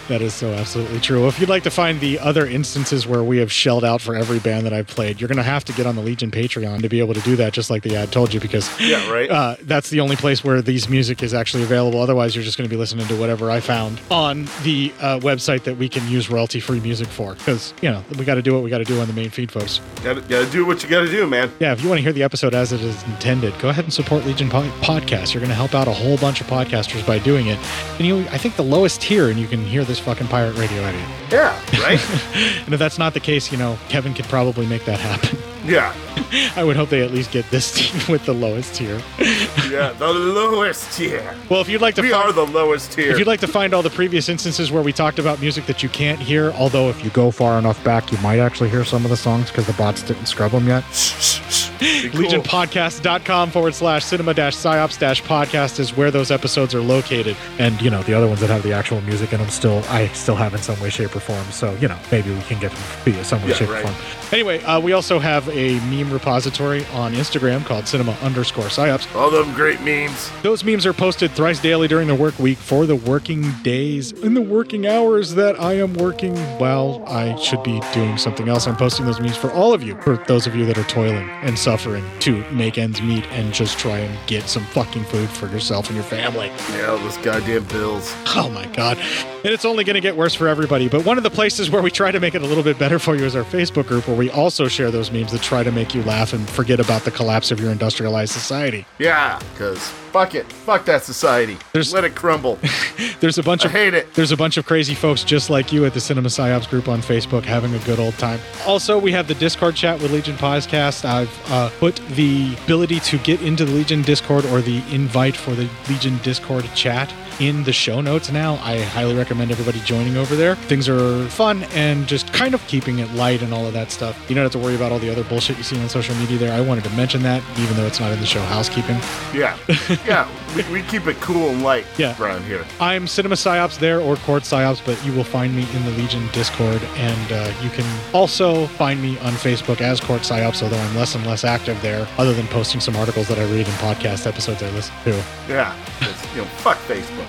That is so absolutely true. Well, if you'd like to find the other instances where we have shelled out for every band that I've played, you're going to have to get on the Legion Patreon to be able to do that, just like the ad told you, because that's the only place where these music is actually available. Otherwise, you're just going to be listening to whatever I found on the website that we can use royalty-free music for, because, you know, we got to do what we got to do on the main feed, folks. Got to do what you got to do, man. Yeah, if you want to hear the episode as it is intended, go ahead and support Legion Podcast. You're going to help out a whole bunch of podcasters by doing it. And I think the lowest tier, and you can hear this fucking pirate radio edit. Yeah, right? And if that's not the case, you know, Kevin could probably make that happen. Yeah. I would hope they at least get this team with the lowest tier. Yeah, the lowest tier. Well, if you'd like to we are the lowest tier. If you'd like to find all the previous instances where we talked about music that you can't hear, although if you go far enough back, you might actually hear some of the songs because the bots didn't scrub them yet. Cool. LegionPodcasts.com /cinema-psyops-podcast is where those episodes are located. And, you know, the other ones that have the actual music in them I still have in some way, shape, or form. So, you know, maybe we can get them via some way, shape, or form. Anyway, we also have a meme repository on Instagram called Cinema_PsyOps. All them great memes. Those memes are posted thrice daily during the work week for the working days in the working hours that I am working while I should be doing something else. I'm posting those memes for all of you, for those of you that are toiling and suffering to make ends meet and just try and get some fucking food for yourself and your family. Yeah, those goddamn bills. Oh my God. And it's only going to get worse for everybody. But one of the places where we try to make it a little bit better for you is our Facebook group, where we also share those memes that try to make you laugh and forget about the collapse of your industrialized society. Yeah, because... fuck it. Fuck that society. Let it crumble. There's a bunch of crazy folks just like you at the Cinema PsyOps group on Facebook having a good old time. Also, we have the Discord chat with Legion Podcast. I've put the ability to get into the Legion Discord, or the invite for the Legion Discord chat, in the show notes now. I highly recommend everybody joining over there. Things are fun and just kind of keeping it light and all of that stuff. You don't have to worry about all the other bullshit you see on social media there. I wanted to mention that, even though it's not in the show. Housekeeping. Yeah. Yeah, we keep it cool and light around here. I'm Cinema PsyOps there, or Court PsyOps, but you will find me in the Legion Discord, and you can also find me on Facebook as Court PsyOps, although I'm less and less active there, other than posting some articles that I read and podcast episodes I listen to. Yeah, you know, fuck Facebook.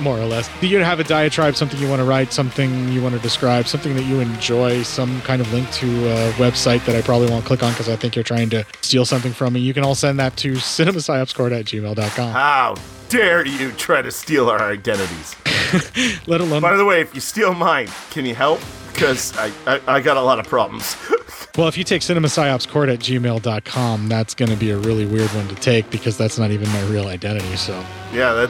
More or less. Do you have a diatribe, something you want to write, something you want to describe, something that you enjoy, some kind of link to a website that I probably won't click on because I think you're trying to steal something from me, you can all send that to CinemaPsyopsCourt at gmail.com. How dare you try to steal our identities? Let alone. By the way, if you steal mine, can you help? Because I got a lot of problems. Well, if you take CinemaPsyopsCourt at gmail.com, that's going to be a really weird one to take, because that's not even my real identity. So yeah,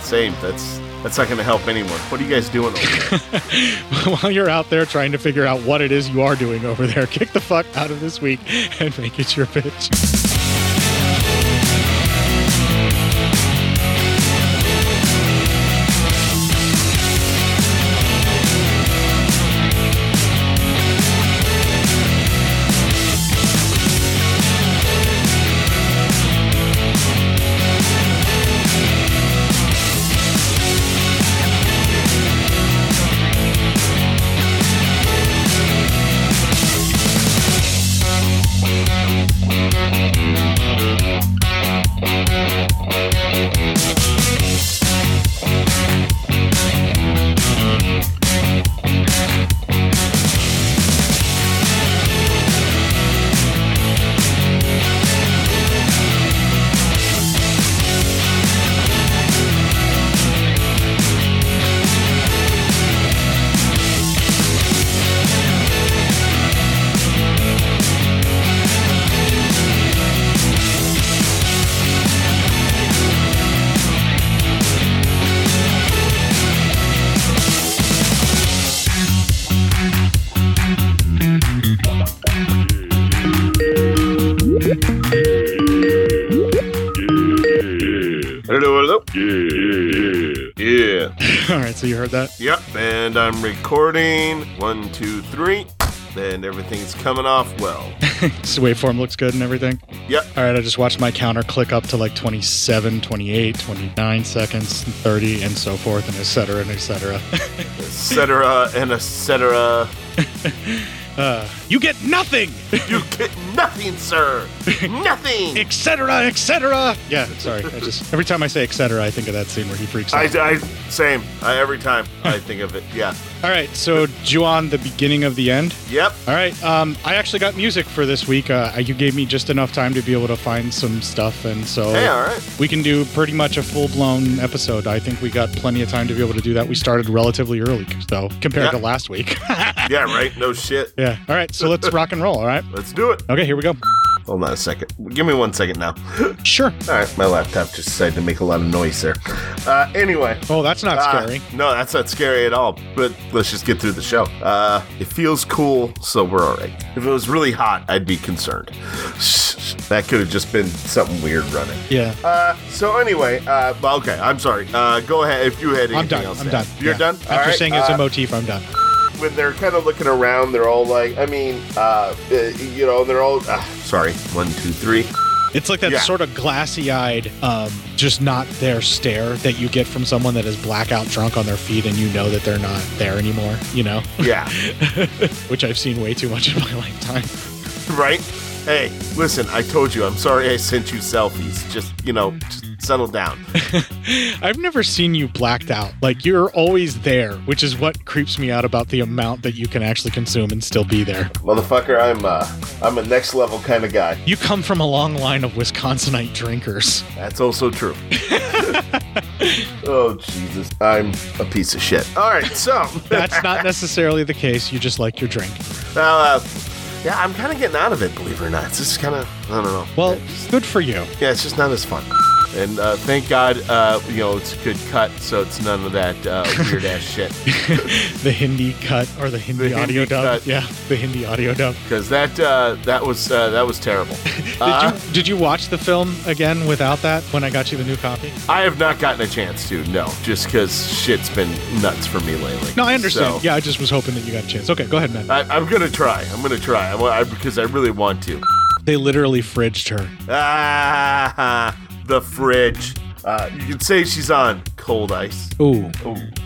same. That's not going to help anyone. What are you guys doing over there? While you're out there trying to figure out what it is you are doing over there, kick the fuck out of this week and make it your bitch. So you heard that? Yep, and I'm recording. 1, 2, 3. and everything's coming off well. Just the waveform looks good and everything? Yep. All right, I just watched my counter click up to like 27, 28, 29 seconds, 30, and so forth, and et cetera, and et cetera. Et cetera, and et cetera. You get nothing! You get nothing, sir! Nothing! Et cetera, et cetera! Yeah, sorry. I just, every time I say et cetera, I think of that scene where he freaks out. Same. Every time I think of it, yeah. All right, so Ju-on, the beginning of the end? Yep. All right, I actually got music for this week. You gave me just enough time to be able to find some stuff, and so hey, all right. We can do pretty much a full-blown episode. I think we got plenty of time to be able to do that. We started relatively early, though, compared to last week. Yeah, right? No shit. Yeah. Yeah. All right, so let's rock and roll, all right? Let's do it. Okay, here we go. Hold on a second. Give me 1 second now. Sure. All right, my laptop just decided to make a lot of noise there. Anyway. Oh, that's not scary. No, that's not scary at all, but let's just get through the show. It feels cool, so we're all right. If it was really hot, I'd be concerned. That could have just been something weird running. Yeah. So anyway, okay, I'm sorry. Go ahead if you had anything else. I'm done. You're done? After saying it's a motif, I'm done. When they're kind of looking around, they're all like, they're all, sorry, 1, 2, 3. It's like that sort of glassy-eyed, just not there stare that you get from someone that is blackout drunk on their feet and you know that they're not there anymore, you know? Yeah. Which I've seen way too much in my lifetime. Right? Hey, listen, I told you, I'm sorry I sent you selfies. Just settle down. I've never seen you blacked out. Like, you're always there, which is what creeps me out about the amount that you can actually consume and still be there. Motherfucker, I'm a next level kind of guy. You come from a long line of Wisconsinite drinkers. That's also true. Oh, Jesus. I'm a piece of shit. All right, so. That's not necessarily the case. You just like your drink. Yeah, I'm kind of getting out of it, believe it or not. It's just kind of, I don't know. Well, good for you. Yeah, it's just not as fun. And thank God, it's a good cut, so it's none of that weird-ass shit. The Hindi cut or the Hindi audio dub? Cut. Yeah, the Hindi audio dub. Because that was terrible. Did you watch the film again without that when I got you the new copy? I have not gotten a chance to, no, just because shit's been nuts for me lately. No, I understand. So, yeah, I just was hoping that you got a chance. Okay, go ahead, man. I'm going to try. Because I really want to. They literally fridged her. Ah, the fridge. You could say she's on cold ice. Ooh.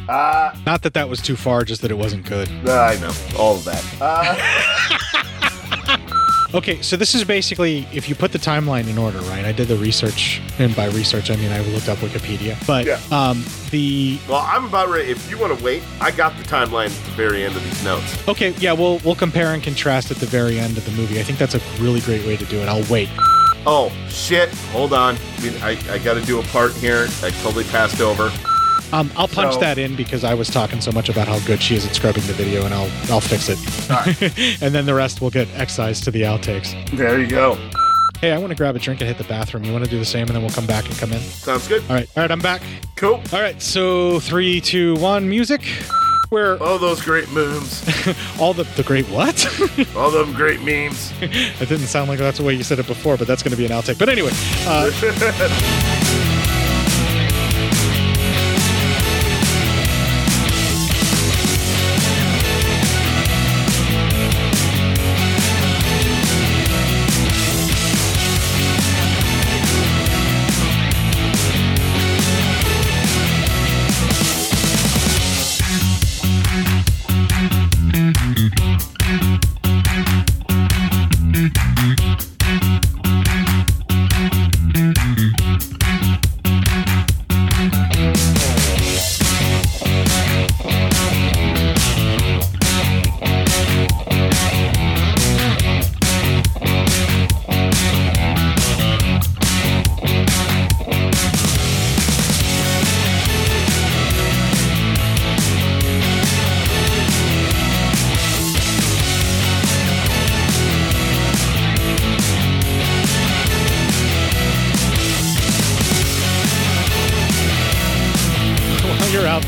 Not that was too far, just that it wasn't good. I know. All of that. Okay, so this is basically, if you put the timeline in order, right? I did the research, and by research, I mean I looked up Wikipedia. But Well, I'm about ready. If you want to wait, I got the timeline at the very end of these notes. Okay, yeah, we'll compare and contrast at the very end of the movie. I think that's a really great way to do it. I'll wait. Oh, shit. Hold on. I got to do a part here. I totally passed over. I'll punch that in because I was talking so much about how good she is at scrubbing the video, and I'll fix it. All right. And then the rest will get excised to the outtakes. There you go. Hey, I want to grab a drink and hit the bathroom. You want to do the same, and then we'll come back and come in? Sounds good. All right, I'm back. Cool. All right, so 3, 2, 1, music. Where all those great memes. All the great what? All them great memes. It didn't sound like that's the way you said it before, but that's going to be an outtake. But anyway.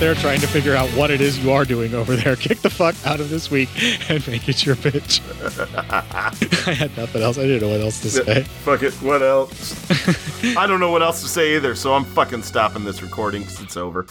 There trying to figure out what it is you are doing over there. Kick the fuck out of this week and make it your pitch. I had nothing else. I didn't know what else to say. Fuck it. What else? I don't know what else to say either, so I'm fucking stopping this recording because it's over.